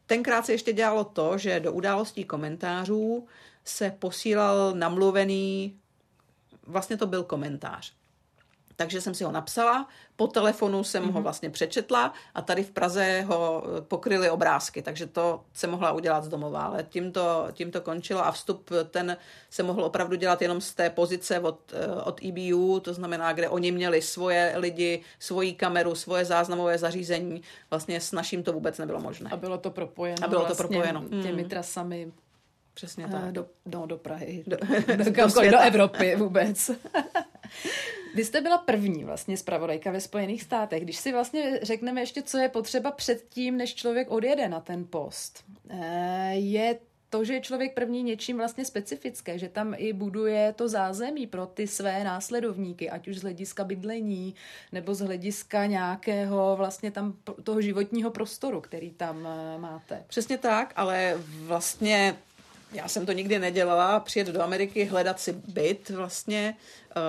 Tenkrát se ještě dělalo to, že do událostí komentářů se posílal namluvený, vlastně to byl komentář. Takže jsem si ho napsala, po telefonu jsem ho vlastně přečetla a tady v Praze ho pokryly obrázky, takže to se mohla udělat z domova, ale tím to končilo a vstup ten se mohl opravdu dělat jenom z té pozice od EBU, to znamená, kde oni měli svoje lidi, svoji kameru, svoje záznamové zařízení, vlastně s naším to vůbec nebylo možné. A bylo to propojeno, těmi trasami. Přesně tak. Do Prahy. Do Evropy vůbec. Vy jste byla první vlastně zpravodajka ve Spojených státech. Když si vlastně řekneme ještě, co je potřeba předtím, než člověk odjede na ten post, je to, že je člověk první něčím vlastně specifické, že tam i buduje to zázemí pro ty své následovníky, ať už z hlediska bydlení, nebo z hlediska nějakého vlastně tam toho životního prostoru, který tam máte. Přesně tak, ale vlastně... Já jsem to nikdy nedělala, přijet do Ameriky, hledat si byt vlastně,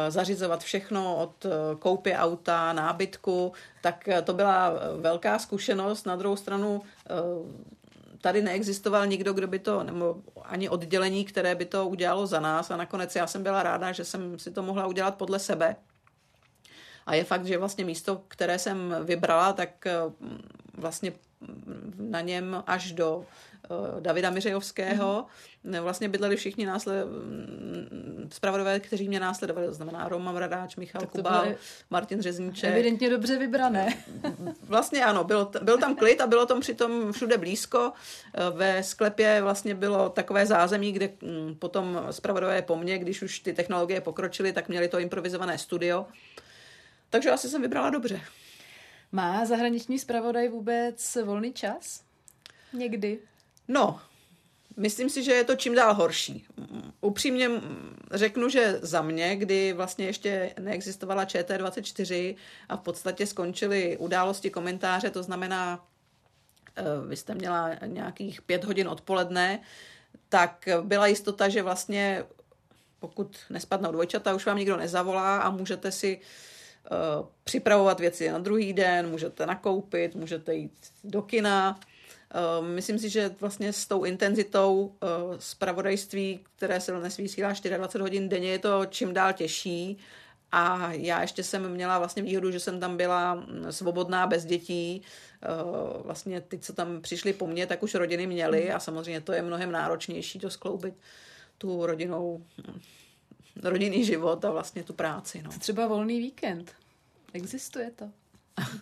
zařizovat všechno od koupě auta, nábytku, tak to byla velká zkušenost. Na druhou stranu tady neexistoval nikdo, kdo by to, nebo ani oddělení, které by to udělalo za nás a nakonec já jsem byla ráda, že jsem si to mohla udělat podle sebe. A je fakt, že vlastně místo, které jsem vybrala, tak vlastně na něm až do Davida Miřejovského vlastně bydleli všichni zpravodové, kteří mě následovali, to znamená Román Radáč, Michal Kubal, Martin Řezníček. Evidentně dobře vybrané. Vlastně ano, byl tam klid a bylo tam přitom všude blízko. Ve sklepě vlastně bylo takové zázemí, kde potom zpravodové po mně, když už ty technologie pokročily, tak měli to improvizované studio. Takže asi jsem vybrala dobře. Má zahraniční zpravodaj vůbec volný čas? Někdy? No, myslím si, že je to čím dál horší. Upřímně řeknu, že za mě, kdy vlastně ještě neexistovala ČT24 a v podstatě skončily události, komentáře, to znamená, vy jste měla nějakých 5 hodin odpoledne, tak byla jistota, že vlastně pokud nespadnou dvojčata, už vám nikdo nezavolá a můžete si připravovat věci na druhý den, můžete nakoupit, můžete jít do kina. Myslím si, že vlastně s tou intenzitou zpravodajství, které se dnes vysílá 24 hodin denně, je to čím dál těžší. A já ještě jsem měla vlastně výhodu, že jsem tam byla svobodná, bez dětí. Vlastně ty, co tam přišli po mně, tak už rodiny měly a samozřejmě to je mnohem náročnější to skloubit tu rodinou, rodinný život a vlastně tu práci. No. Třeba volný víkend. Existuje to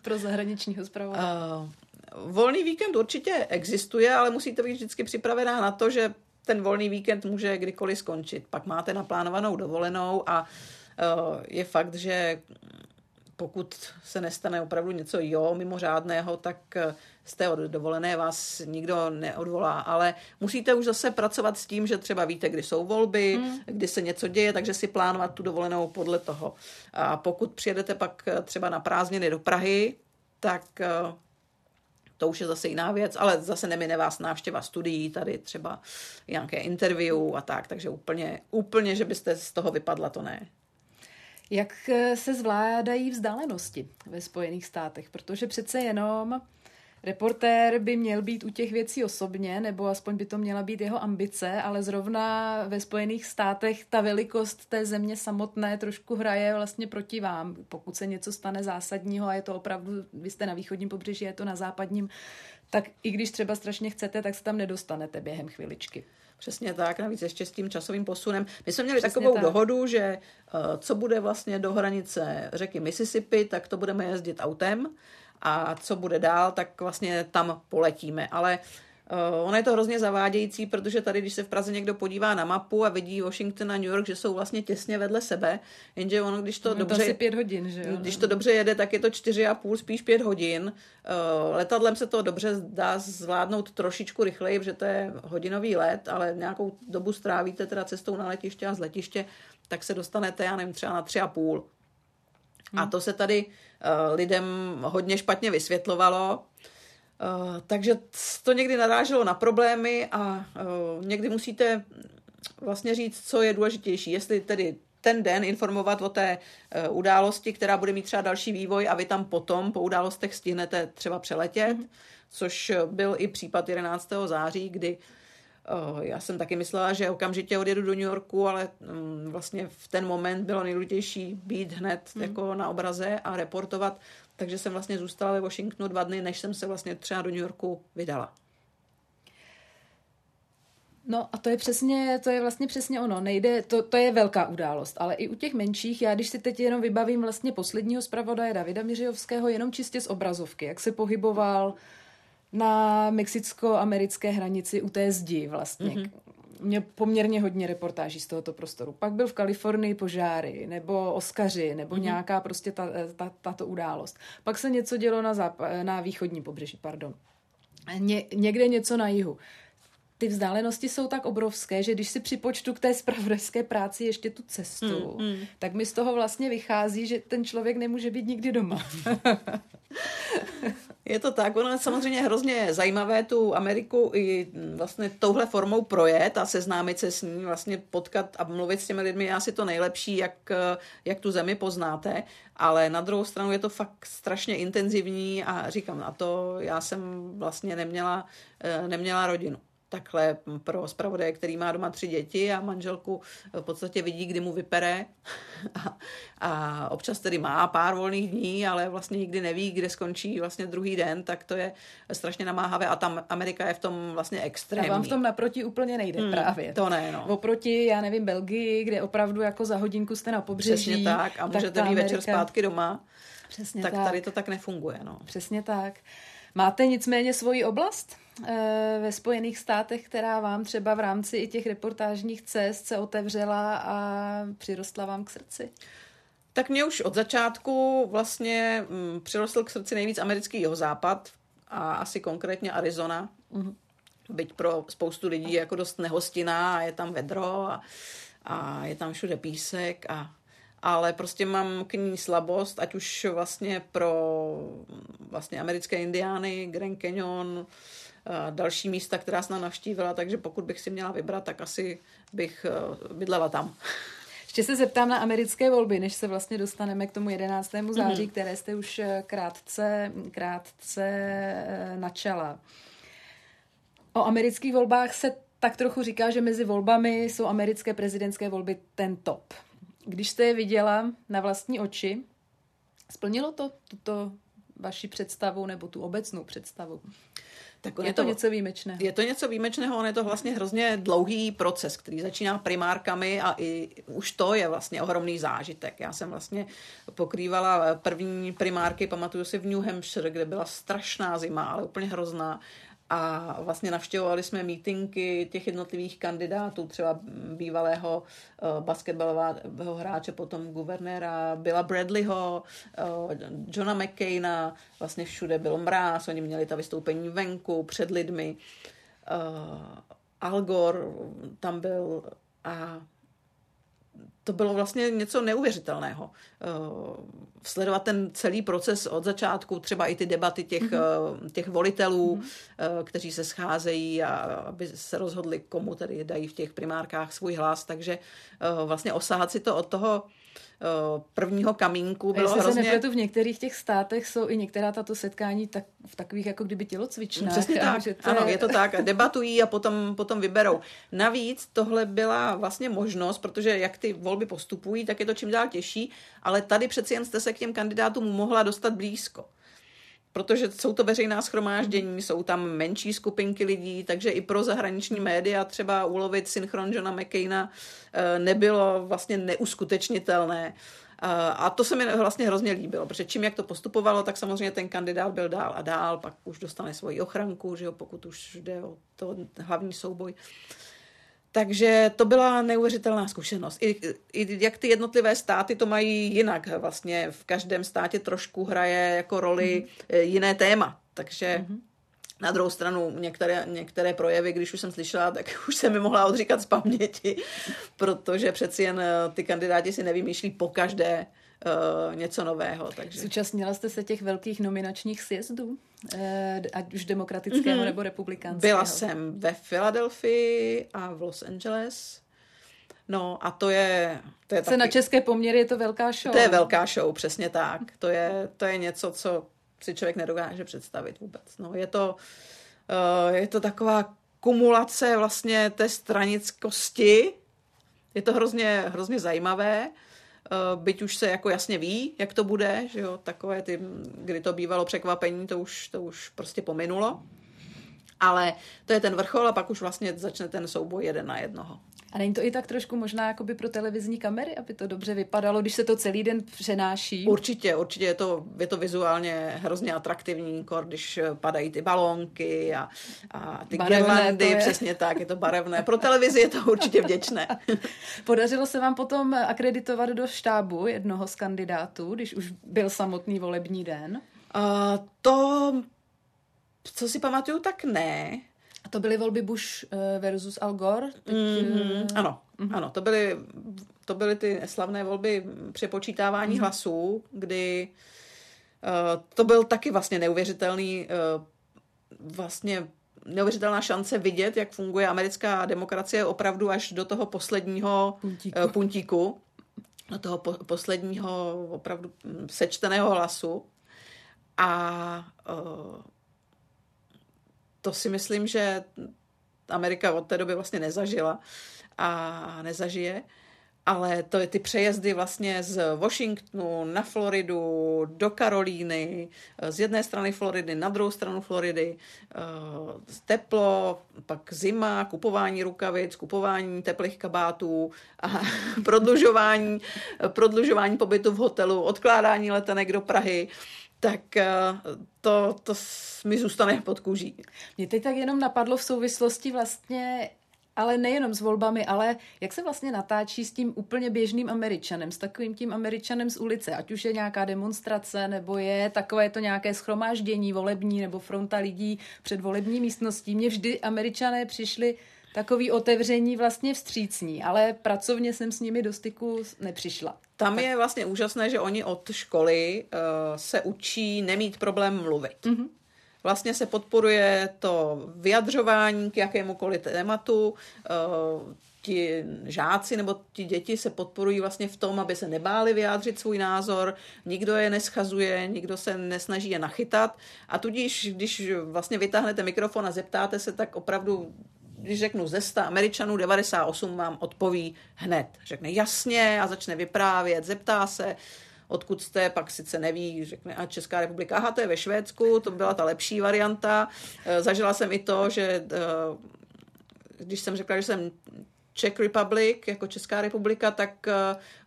pro zahraničního zpravodaje? Volný víkend určitě existuje, ale musíte být vždycky připravená na to, že ten volný víkend může kdykoliv skončit. Pak máte naplánovanou dovolenou a je fakt, že pokud se nestane opravdu něco mimořádného, tak z té dovolené vás nikdo neodvolá, ale musíte už zase pracovat s tím, že třeba víte, kdy jsou volby, kdy se něco děje, takže si plánovat tu dovolenou podle toho. A pokud přijedete pak třeba na prázdniny do Prahy, tak to už je zase jiná věc, ale zase nemine vás návštěva studií, tady třeba nějaké interview a tak, takže úplně, že byste z toho vypadla, to ne. Jak se zvládají vzdálenosti ve Spojených státech? Protože přece jenom reportér by měl být u těch věcí osobně, nebo aspoň by to měla být jeho ambice, ale zrovna ve Spojených státech ta velikost té země samotné trošku hraje vlastně proti vám. Pokud se něco stane zásadního a je to opravdu, vy jste na východním pobřeží, je to na západním, tak i když třeba strašně chcete, tak se tam nedostanete během chviličky. Přesně tak, navíc ještě s tím časovým posunem. My jsme měli dohodu, že co bude vlastně do hranice řeky Mississippi, tak to budeme jezdit autem a co bude dál, tak vlastně tam poletíme. Ale ono je to hrozně zavádějící, protože tady, když se v Praze někdo podívá na mapu a vidí Washington a New York, že jsou vlastně těsně vedle sebe, jenže ono, když to dobře, asi 5 hodin, že jo? Když to dobře jede, tak je to 4,5, spíš 5 hodin. Letadlem se to dobře dá zvládnout trošičku rychleji, protože to je hodinový let, ale nějakou dobu strávíte teda cestou na letiště a z letiště, tak se dostanete, já nevím, třeba na 3,5. A to se tady lidem hodně špatně vysvětlovalo. Takže to někdy naráželo na problémy a někdy musíte vlastně říct, co je důležitější. Jestli tedy ten den informovat o té události, která bude mít třeba další vývoj a vy tam potom po událostech stihnete třeba přeletět, což byl i případ 11. září, kdy já jsem taky myslela, že okamžitě odjedu do New Yorku, ale vlastně v ten moment bylo nejdůležitější být hned jako na obraze a reportovat. Takže jsem vlastně zůstala ve Washingtonu 2 dny, než jsem se vlastně třeba do New Yorku vydala. No a to je vlastně přesně ono. Nejde, to je velká událost, ale i u těch menších, já když si teď jenom vybavím vlastně posledního zpravodaje Davida Miřejovského, jenom čistě z obrazovky, jak se pohyboval na mexicko-americké hranici u té zdi vlastně. Mě poměrně hodně reportáží z tohoto prostoru. Pak byl v Kalifornii požáry, nebo Oskaři, nebo nějaká prostě tato událost. Pak se něco dělo na východní pobřeží, pardon. Někde něco na jihu. Ty vzdálenosti jsou tak obrovské, že když si připočtu k té zpravodajské práci ještě tu cestu, tak mi z toho vlastně vychází, že ten člověk nemůže být nikdy doma. Je to tak, ono samozřejmě hrozně zajímavé tu Ameriku i vlastně touhle formou projet a seznámit se s ní, vlastně potkat a mluvit s těmi lidmi je asi to nejlepší, jak tu zemi poznáte, ale na druhou stranu je to fakt strašně intenzivní a říkám, na to já jsem vlastně neměla rodinu. Takhle pro zpravodaje, který má doma 3 děti a manželku v podstatě vidí, kdy mu vypere a občas tedy má pár volných dní, ale vlastně nikdy neví, kde skončí vlastně druhý den, tak to je strašně namáhavé a tam Amerika je v tom vlastně extrémní. A vám v tom naproti úplně nejde právě. To ne, no. Oproti, já nevím, Belgii, kde opravdu jako za hodinku jste na pobřeží. Přesně tak a můžete mít večer zpátky doma. Přesně tak. Tak tady to tak nefunguje, no. Přesně tak. Máte nicméně svoji oblast ve Spojených státech, která vám třeba v rámci i těch reportážních cest se otevřela a přirostla vám k srdci? Tak mě už od začátku vlastně přirostl k srdci nejvíc americký jihozápad a asi konkrétně Arizona. Byť pro spoustu lidí jako dost nehostinná a je tam vedro a je tam všude písek ale prostě mám k ní slabost, ať už vlastně pro vlastně americké Indiány, Grand Canyon, další místa, která jsem navštívila, takže pokud bych si měla vybrat, tak asi bych bydlela tam. Ještě se zeptám na americké volby, než se vlastně dostaneme k tomu 11. září, které jste už krátce načala. O amerických volbách se tak trochu říká, že mezi volbami jsou americké prezidentské volby ten top. Když jste je viděla na vlastní oči, splnilo to tuto vaši představu nebo tu obecnou představu? Tak je to něco výjimečného. Je to něco výjimečného, on je to vlastně hrozně dlouhý proces, který začíná primárkami a i už to je vlastně ohromný zážitek. Já jsem vlastně pokrývala první primárky, pamatuju si v New Hampshire, kde byla strašná zima, ale úplně hrozná. A vlastně navštěvovali jsme mítinky těch jednotlivých kandidátů, třeba bývalého basketbalového hráče, potom guvernéra Billa Bradleyho, Johna McCaina, vlastně všude byl mráz, oni měli ta vystoupení venku, před lidmi. Al Gore tam byl a to bylo vlastně něco neuvěřitelného. Sledovat ten celý proces od začátku, třeba i ty debaty těch volitelů, kteří se scházejí a aby se rozhodli, komu tady dají v těch primárkách svůj hlas, takže vlastně osahat si to od toho prvního kamínku bylo hrozně... A jestli se nepletu, v některých těch státech jsou i některá tato setkání tak, v takových jako kdyby tělocvičnách. Přesně tak, ano, je to tak. A debatují a potom vyberou. Navíc tohle byla vlastně možnost, protože jak ty volby postupují, tak je to čím dál těžší, ale tady přeci jen jste se k těm kandidátům mohla dostat blízko. protože jsou to veřejná shromáždění, jsou tam menší skupinky lidí, takže i pro zahraniční média třeba ulovit synchron Johna McCaina nebylo vlastně neuskutečnitelné. A to se mi vlastně hrozně líbilo, protože čím jak to postupovalo, tak samozřejmě ten kandidát byl dál a dál, pak už dostane svoji ochranku, že jo, pokud už jde o to hlavní souboj. Takže to byla neuvěřitelná zkušenost. I jak ty jednotlivé státy to mají jinak. Vlastně v každém státě trošku hraje jako roli jiné téma. Takže na druhou stranu některé projevy, když už jsem slyšela, tak už jsem mi mohla odříkat z paměti, protože přeci jen ty kandidáti si nevymýšlí pokaždé něco nového. Takže. Zúčastnila jste se těch velkých nominačních sjezdů? Ať už demokratického nebo republikánského? Byla jsem ve Filadelfii a v Los Angeles. No a to je taky... Na české poměry je to velká show. To je velká show, přesně tak. To je něco, co si člověk nedokáže představit vůbec. No, je to taková kumulace vlastně té stranickosti. Je to hrozně, hrozně zajímavé. Byť už se jako jasně ví, jak to bude, že jo, takové ty, kdy to bývalo překvapení, to už prostě pominulo. Ale to je ten vrchol a pak už vlastně začne ten souboj jeden na jednoho. A není to i tak trošku možná jakoby pro televizní kamery, aby to dobře vypadalo, když se to celý den přenáší? Určitě je to vizuálně hrozně atraktivní, když padají ty balónky a ty girlandy, přesně tak, je to barevné. Pro televizi je to určitě vděčné. Podařilo se vám potom akreditovat do štábu jednoho z kandidátů, když už byl samotný volební den? To, co si pamatuju, tak ne. A to byly volby Bush versus Al Gore? Teď... Ano, to byly ty slavné volby přepočítávání hlasů, kdy to byl taky vlastně neuvěřitelná šance vidět, jak funguje americká demokracie opravdu až do toho posledního puntíku, do toho posledního opravdu sečteného hlasu. A to si myslím, že Amerika od té doby vlastně nezažila a nezažije, ale to je ty přejezdy vlastně z Washingtonu na Floridu, do Karolíny, z jedné strany Floridy na druhou stranu Floridy, teplo, pak zima, kupování rukavic, kupování teplých kabátů a prodlužování pobytu v hotelu, odkládání letenek do Prahy, tak to mi zůstane pod kůží. Mě teď tak jenom napadlo v souvislosti vlastně, ale nejenom s volbami, ale jak se vlastně natáčí s tím úplně běžným Američanem, s takovým tím Američanem z ulice, ať už je nějaká demonstrace, nebo je takové to nějaké shromáždění volební, nebo fronta lidí před volební místností. Mně vždy Američané přišli takový otevření vlastně vstřícní, ale pracovně jsem s nimi do styku nepřišla. Tam je vlastně úžasné, že oni od školy se učí nemít problém mluvit. Mm-hmm. Vlastně se podporuje to vyjadřování k jakémukoliv tématu. Ti žáci nebo ti děti se podporují vlastně v tom, aby se nebáli vyjádřit svůj názor, nikdo je neschazuje, nikdo se nesnaží je nachytat a tudíž, když vlastně vytáhnete mikrofon a zeptáte se, tak opravdu když řeknu ze 100 Američanů, 98 vám odpoví hned. Řekne jasně a začne vyprávět, zeptá se, odkud jste, pak sice neví, řekne a Česká republika, aha, to je ve Švédsku, to byla ta lepší varianta. Zažila jsem i to, že když jsem řekla, že jsem Czech Republic, jako Česká republika, tak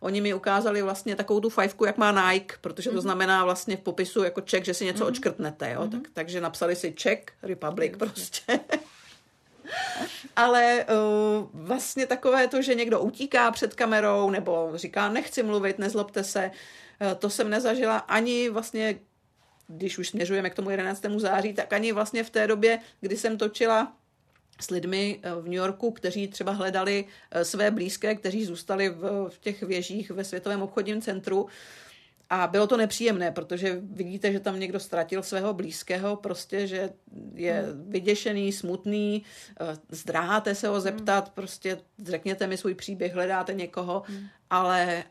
oni mi ukázali vlastně takovou tu fajfku, jak má Nike, protože to znamená vlastně v popisu jako Czech, že si něco odškrtnete, jo? Takže napsali si Czech Republic prostě. Ale vlastně takové to, že někdo utíká před kamerou nebo říká nechci mluvit, nezlobte se, to jsem nezažila ani vlastně, když už směřujeme k tomu 11. září, tak ani vlastně v té době, kdy jsem točila s lidmi v New Yorku, kteří třeba hledali své blízké, kteří zůstali v těch věžích ve Světovém obchodním centru. A bylo to nepříjemné, protože vidíte, že tam někdo ztratil svého blízkého, prostě, že je vyděšený, smutný, zdráháte se ho zeptat, prostě řekněte mi svůj příběh, hledáte někoho, ale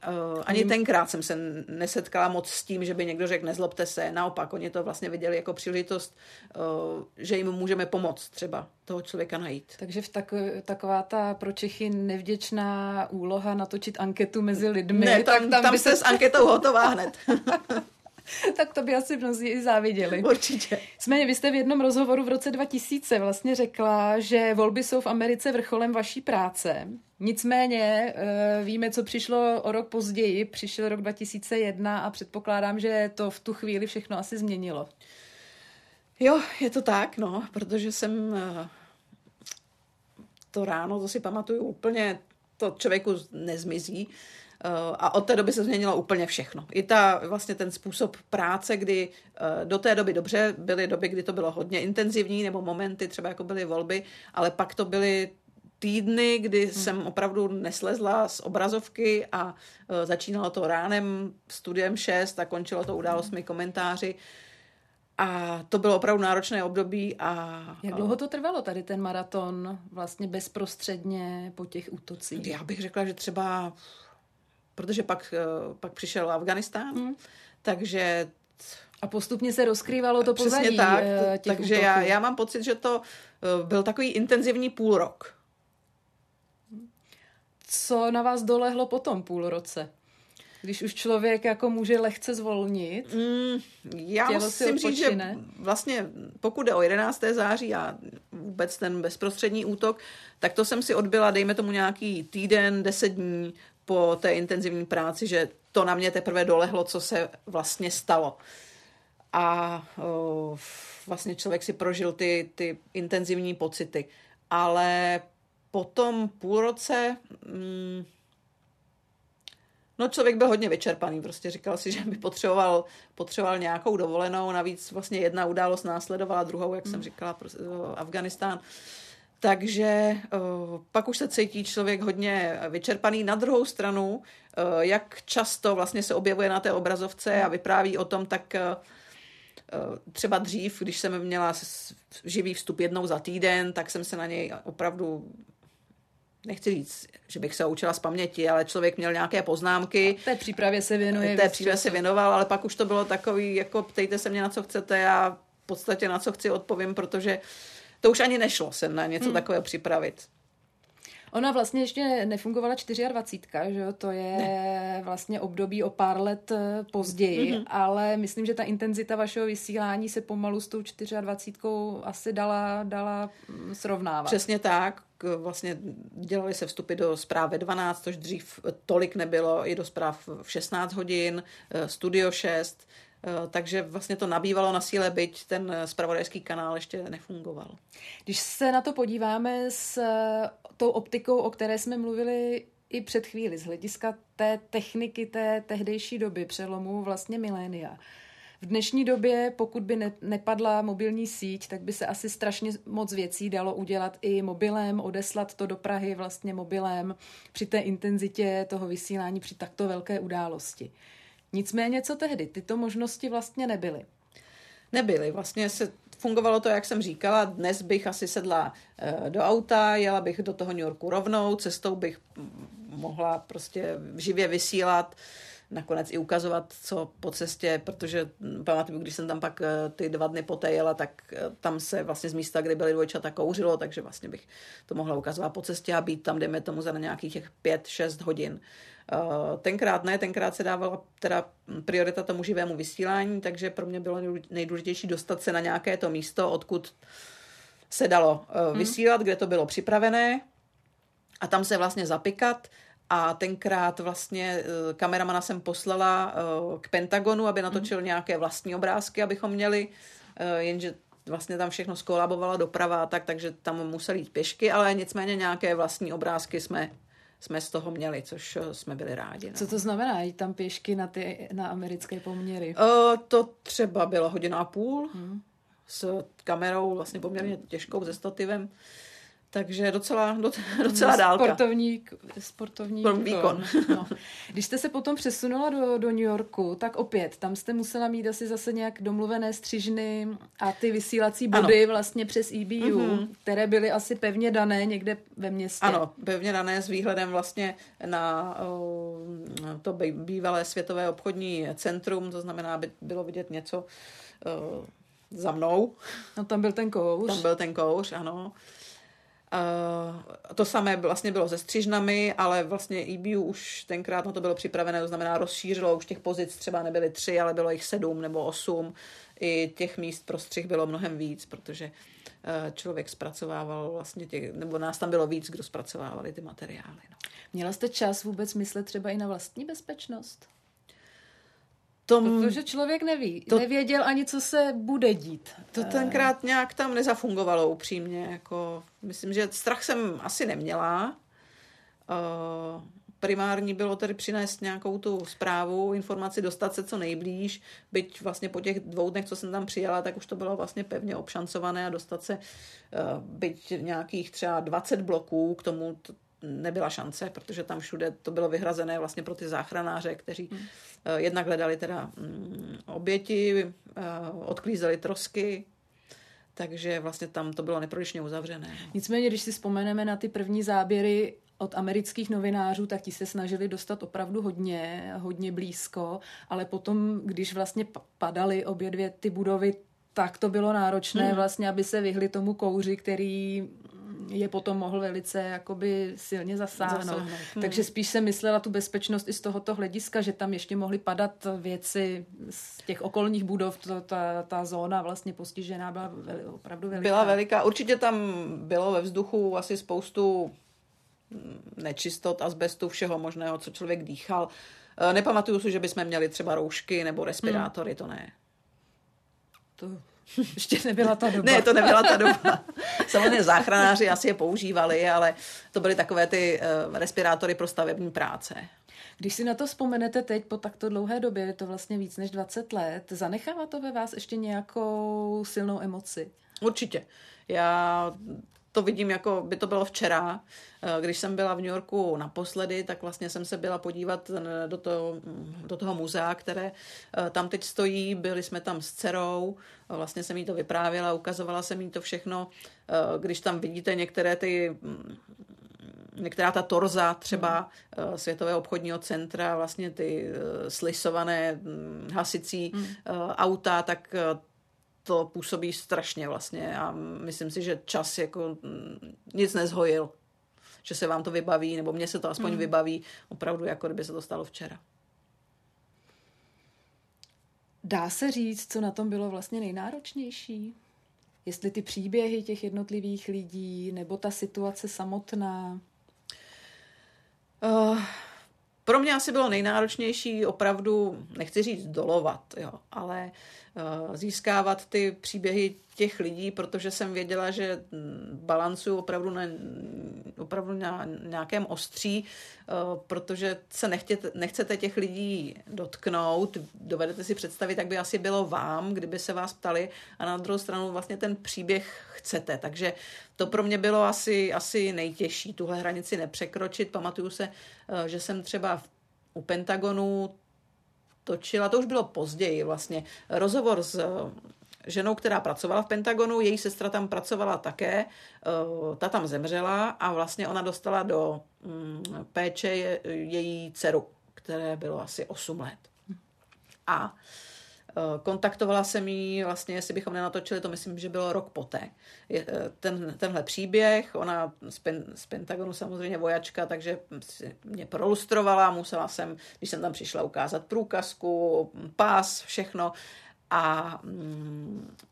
ani tenkrát jsem se nesetkala moc s tím, že by někdo řekl nezlobte se, naopak, oni to vlastně viděli jako příležitost, že jim můžeme pomoct třeba toho člověka najít. Takže taková ta pro Čechy nevděčná úloha natočit anketu mezi lidmi. Ne, tam by se s anketou hotová hned. Tak to by asi mnozí i záviděli. Určitě. Nicméně vy jste v jednom rozhovoru v roce 2000 vlastně řekla, že volby jsou v Americe vrcholem vaší práce. Nicméně víme, co přišlo o rok později. Přišel rok 2001 a předpokládám, že to v tu chvíli všechno asi změnilo. Jo, je to tak, no, protože jsem to ráno, to si pamatuju úplně, to člověku nezmizí. A od té doby se změnilo úplně všechno. I ta, vlastně ten způsob práce, kdy do té doby dobře, byly doby, kdy to bylo hodně intenzivní, nebo momenty, třeba jako byly volby, ale pak to byly týdny, kdy jsem opravdu neslezla z obrazovky a začínalo to ránem studiem 6 a končilo to Událostmi, komentáři. A to bylo opravdu náročné období. Jak dlouho to trvalo tady ten maraton vlastně bezprostředně po těch útocích? Já bych řekla, že třeba... Protože pak přišel Afganistán, takže... A postupně se rozkrývalo to pozadí. Přesně tak, takže já mám pocit, že to byl takový intenzivní půl rok. Co na vás dolehlo po tom půl roce? Když už člověk jako může lehce zvolnit, já musím říct, že vlastně pokud jde o 11. září a vůbec ten bezprostřední útok, tak to jsem si odbyla, dejme tomu nějaký týden, 10 dní, po té intenzivní práci, že to na mě teprve dolehlo, co se vlastně stalo. A vlastně člověk si prožil ty intenzivní pocity. Ale po tom půlroce člověk byl hodně vyčerpaný. Prostě říkal si, že by potřeboval nějakou dovolenou. Navíc vlastně jedna událost následovala druhou, jak jsem říkala, Afganistán. Takže pak už se cítí člověk hodně vyčerpaný. Na druhou stranu, jak často vlastně se objevuje na té obrazovce a vypráví o tom, tak třeba dřív, když jsem měla živý vstup jednou za týden, tak jsem se na něj opravdu... Nechci říct, že bych se učila z paměti, ale člověk měl nějaké poznámky. A té přípravě se věnuje. Té přípravě se věnoval, ale pak už to bylo takový, jako ptejte se mě na co chcete, já v podstatě na co chci odpovím, protože to už ani nešlo se na něco takového připravit. Ona vlastně ještě nefungovala 24, že jo? To je vlastně období o pár let později, ale myslím, že ta intenzita vašeho vysílání se pomalu s tou 24 asi dala srovnávat. Přesně tak. Vlastně dělali se vstupy do zpráv ve 12, což dřív tolik nebylo, i do zpráv v 16 hodin, Studio 6, takže vlastně to nabývalo na síle, byť ten zpravodajský kanál ještě nefungoval. Když se na to podíváme s tou optikou, o které jsme mluvili i před chvíli, z hlediska té techniky té tehdejší doby, přelomu vlastně milénia. V dnešní době, pokud by nepadla mobilní síť, tak by se asi strašně moc věcí dalo udělat i mobilem, odeslat to do Prahy vlastně mobilem při té intenzitě toho vysílání při takto velké události. Nicméně, co tehdy? Tyto možnosti vlastně nebyly. Nebyly. Vlastně se fungovalo to, jak jsem říkala. Dnes bych asi sedla do auta, jela bych do toho New Yorku rovnou, cestou bych mohla prostě živě vysílat, nakonec i ukazovat, co po cestě, protože pamatuju, když jsem tam pak ty 2 dny poté jela, tak tam se vlastně z místa, kde byly dvojčata, kouřilo, takže vlastně bych to mohla ukazovat po cestě a být tam, dejme tomu, za nějakých těch 5-6 hodin. Tenkrát se dávala teda priorita tomu živému vysílání, takže pro mě bylo nejdůležitější dostat se na nějaké to místo, odkud se dalo vysílat, kde to bylo připravené a tam se vlastně zapikat. A tenkrát vlastně kameramana jsem poslala k Pentagonu, aby natočil nějaké vlastní obrázky, abychom měli, jenže vlastně tam všechno skolabovala doprava, takže tam museli jít pěšky, ale nicméně nějaké vlastní obrázky jsme z toho měli, což jsme byli rádi. No. Co to znamená jít tam pěšky na americké poměry? To třeba bylo 1,5 hodiny s kamerou, vlastně poměrně těžkou, se stativem. Takže docela dálka. Sportovní výkon. No. Když jste se potom přesunula do New Yorku, tak opět, tam jste musela mít asi zase nějak domluvené střižny a ty vysílací body vlastně přes EBU, které byly asi pevně dané někde ve městě. Ano, pevně dané s výhledem vlastně na to bývalé světové obchodní centrum, to znamená, aby bylo vidět něco za mnou. No tam byl ten kouř. Ano. To samé vlastně bylo se střižnami, ale vlastně EBU už tenkrát to bylo připravené, to znamená rozšířilo, už těch pozic třeba nebyly 3, ale bylo jich 7 nebo 8. I těch míst pro střih bylo mnohem víc, protože člověk zpracovával vlastně těch, nebo nás tam bylo víc, kdo zpracovávali ty materiály. No. Měla jste čas vůbec myslet třeba i na vlastní bezpečnost? Protože člověk neví, nevěděl ani, co se bude dít. To tenkrát nějak tam nezafungovalo upřímně. Jako, myslím, že strach jsem asi neměla. Primární bylo tedy přinést nějakou tu zprávu, informaci, dostat se co nejblíž, byť vlastně po těch 2 dnech, co jsem tam přijela, tak už to bylo vlastně pevně obšancované a dostat se byť nějakých třeba 20 bloků k tomu nebyla šance, protože tam všude to bylo vyhrazené vlastně pro ty záchranáře, kteří jednak hledali teda oběti, odklízeli trosky, takže vlastně tam to bylo neprodyšně uzavřené. Nicméně, když si vzpomeneme na ty první záběry od amerických novinářů, tak ti se snažili dostat opravdu hodně, hodně blízko, ale potom, když vlastně padaly obě dvě ty budovy, tak to bylo náročné vlastně, aby se vyhli tomu kouři, který je potom mohl velice jakoby silně zasáhnout. Takže spíš jsem myslela tu bezpečnost i z tohoto hlediska, že tam ještě mohly padat věci z těch okolních budov. Ta zóna vlastně postižená byla opravdu veliká. Byla veliká. Určitě tam bylo ve vzduchu asi spoustu nečistot, azbestu, všeho možného, co člověk dýchal. Nepamatuju si, že bychom měli třeba roušky nebo respirátory, to ne. To ještě nebyla ta doba. Ne, to nebyla ta doba. Samozřejmě záchranáři asi je používali, ale to byly takové ty respirátory pro stavební práce. Když si na to vzpomenete teď po takto dlouhé době, je to vlastně víc než 20 let, zanechává to ve vás ještě nějakou silnou emoci? Určitě. Já to vidím, jako by to bylo včera. Když jsem byla v New Yorku naposledy, tak vlastně jsem se byla podívat do toho muzea, které tam teď stojí. Byli jsme tam s dcerou, vlastně jsem jí to vyprávěla, ukazovala jsem jí to všechno. Když tam vidíte některá ta torza třeba Světového obchodního centra, vlastně ty slisované hasicí auta, tak to působí strašně vlastně a myslím si, že čas jako nic nezhojil, že se vám to vybaví, nebo mně se to aspoň vybaví, opravdu jako kdyby se to stalo včera. Dá se říct, co na tom bylo vlastně nejnáročnější? Jestli ty příběhy těch jednotlivých lidí, nebo ta situace samotná? Pro mě asi bylo nejnáročnější opravdu, nechci říct dolovat, jo, ale získávat ty příběhy těch lidí, protože jsem věděla, že balancuju opravdu na nějakém ostří, protože se nechcete těch lidí dotknout, dovedete si představit, jak by asi bylo vám, kdyby se vás ptali a na druhou stranu vlastně ten příběh chcete, takže to pro mě bylo asi nejtěžší, tuhle hranici nepřekročit. Pamatuju se, že jsem třeba u Pentagonu točila, to už bylo později vlastně, rozhovor s ženou, která pracovala v Pentagonu, její sestra tam pracovala také, ta tam zemřela a vlastně ona dostala do péče její dceru, které bylo asi 8 let. A kontaktovala jsem ji vlastně, jestli bychom nenatočili, to myslím, že bylo rok poté. Tenhle příběh, ona z Pentagonu samozřejmě vojačka, takže mě prolustrovala, musela jsem, když jsem tam přišla, ukázat průkazku, pás, všechno. A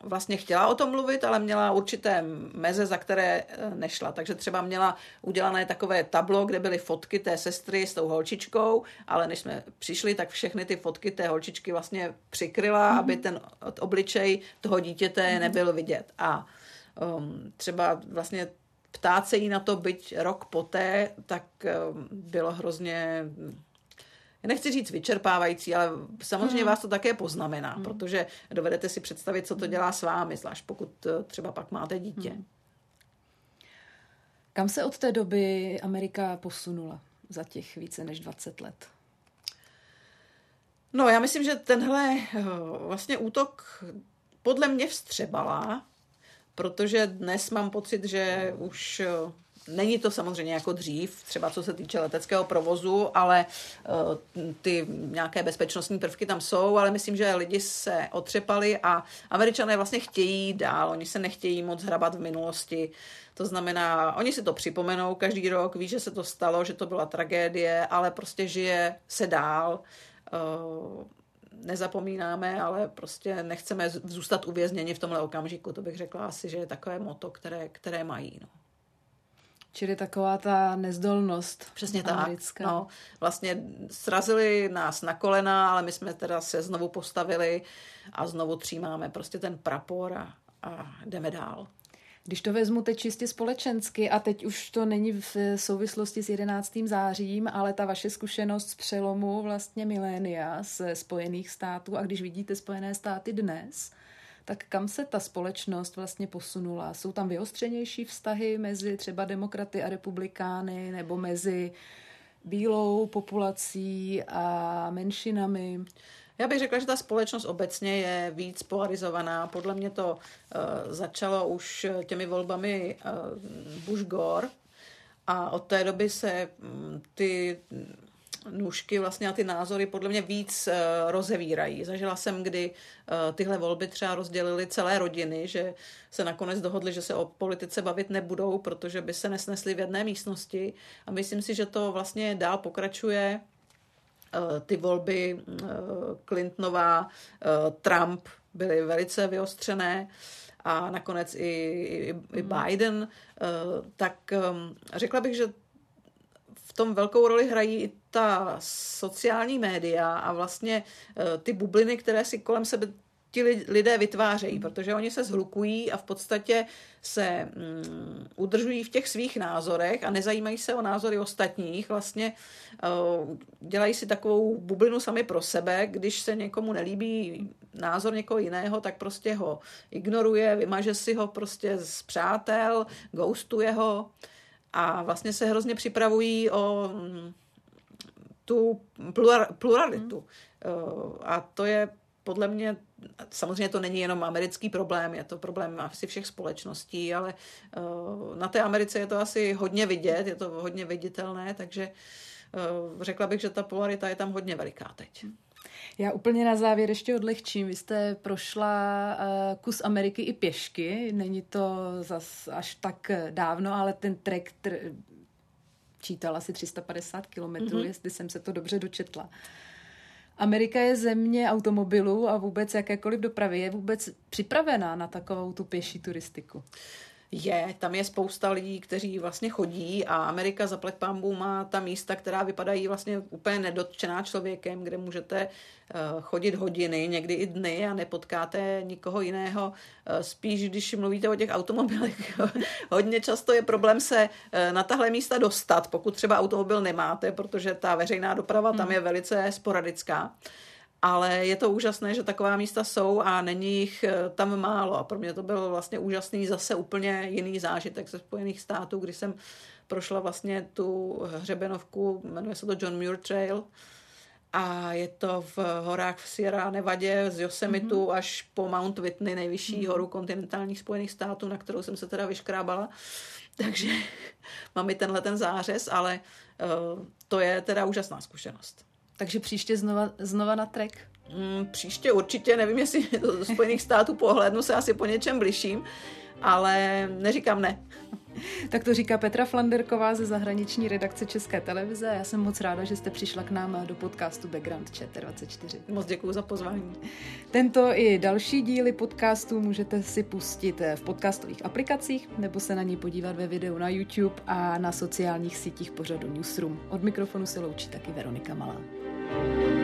vlastně chtěla o tom mluvit, ale měla určité meze, za které nešla. Takže třeba měla udělané takové tablo, kde byly fotky té sestry s tou holčičkou, ale než jsme přišli, tak všechny ty fotky té holčičky vlastně přikryla, aby ten obličej toho dítěte nebyl vidět. A třeba vlastně ptát se jí na to, byť rok poté, tak bylo hrozně, nechci říct vyčerpávající, ale samozřejmě vás to také poznamená, protože dovedete si představit, co to dělá s vámi, zvlášť pokud třeba pak máte dítě. Kam se od té doby Amerika posunula za těch více než 20 let? No, já myslím, že tenhle vlastně útok podle mě vstřebala, protože dnes mám pocit, že už Není to samozřejmě jako dřív, třeba co se týče leteckého provozu, ale ty nějaké bezpečnostní prvky tam jsou, ale myslím, že lidi se otřepali a Američané vlastně chtějí dál, oni se nechtějí moc hrabat v minulosti. To znamená, oni si to připomenou každý rok, ví, že se to stalo, že to byla tragédie, ale prostě žije se dál. Nezapomínáme, ale prostě nechceme zůstat uvězněni v tomhle okamžiku. To bych řekla asi, že je takové motto, které mají. No. Čili taková ta nezdolnost. Přesně americká. Tak. No, vlastně srazili nás na kolena, ale my jsme teda se znovu postavili a znovu třímáme prostě ten prapor a jdeme dál. Když to vezmu teď čistě společensky, a teď už to není v souvislosti s 11. zářím, ale ta vaše zkušenost z přelomu vlastně milénia ze Spojených států, a když vidíte Spojené státy dnes, tak kam se ta společnost vlastně posunula? Jsou tam vyostřenější vztahy mezi třeba demokraty a republikány nebo mezi bílou populací a menšinami? Já bych řekla, že ta společnost obecně je víc polarizovaná. Podle mě to začalo už těmi volbami Bush-Gore a od té doby se ty nůžky vlastně a ty názory podle mě víc rozevírají. Zažila jsem, kdy tyhle volby třeba rozdělily celé rodiny, že se nakonec dohodli, že se o politice bavit nebudou, protože by se nesnesli v jedné místnosti, a myslím si, že to vlastně dál pokračuje. Ty volby Clintonová, Trump byly velice vyostřené a nakonec i Biden, tak řekla bych, že v tom velkou roli hrají i ta sociální média a vlastně ty bubliny, které si kolem sebe ti lidé vytvářejí, protože oni se zhlukují a v podstatě se udržují v těch svých názorech a nezajímají se o názory ostatních. Vlastně dělají si takovou bublinu sami pro sebe. Když se někomu nelíbí názor někoho jiného, tak prostě ho ignoruje, vymaže si ho prostě z přátel, ghostuje ho a vlastně se hrozně připravují o tu pluralitu. A to je podle mě, samozřejmě to není jenom americký problém, je to problém asi všech společností, ale na té Americe je to asi hodně vidět, je to hodně viditelné, takže řekla bych, že ta polarita je tam hodně veliká teď. Já úplně na závěr ještě odlehčím. Vy jste prošla kus Ameriky i pěšky, není to zas až tak dávno, ale ten trek čítal asi 350 kilometrů, jestli jsem se to dobře dočetla. Amerika je země automobilů a vůbec jakékoliv dopravy. Je vůbec připravená na takovou tu pěší turistiku? Je, tam je spousta lidí, kteří vlastně chodí, a Amerika zaplať pánbů má ta místa, která vypadají vlastně úplně nedotčená člověkem, kde můžete chodit hodiny, někdy i dny a nepotkáte nikoho jiného. Spíš, když mluvíte o těch automobilech, hodně často je problém se na tahle místa dostat, pokud třeba automobil nemáte, protože ta veřejná doprava tam je velice sporadická. Ale je to úžasné, že taková místa jsou a není jich tam málo. A pro mě to byl vlastně úžasný zase úplně jiný zážitek ze Spojených států, kdy jsem prošla vlastně tu hřebenovku, jmenuje se to John Muir Trail, a je to v horách v Sierra Nevadě z Yosemite až po Mount Whitney, nejvyšší horu kontinentálních Spojených států, na kterou jsem se teda vyškrábala. Takže mám i tenhle ten zářez, ale to je teda úžasná zkušenost. Takže příště znova na trek? Příště určitě, nevím, jestli do Spojených států pohlednu, se asi po něčem bližším, ale neříkám ne. Tak to říká Petra Flanderková ze zahraniční redakce České televize a já jsem moc ráda, že jste přišla k nám do podcastu Background ČT24. Moc děkuju za pozvání. Tento i další díly podcastu můžete si pustit v podcastových aplikacích nebo se na ní podívat ve videu na YouTube a na sociálních sítích pořadu Newsroom. Od mikrofonu se loučí taky Veronika Malá.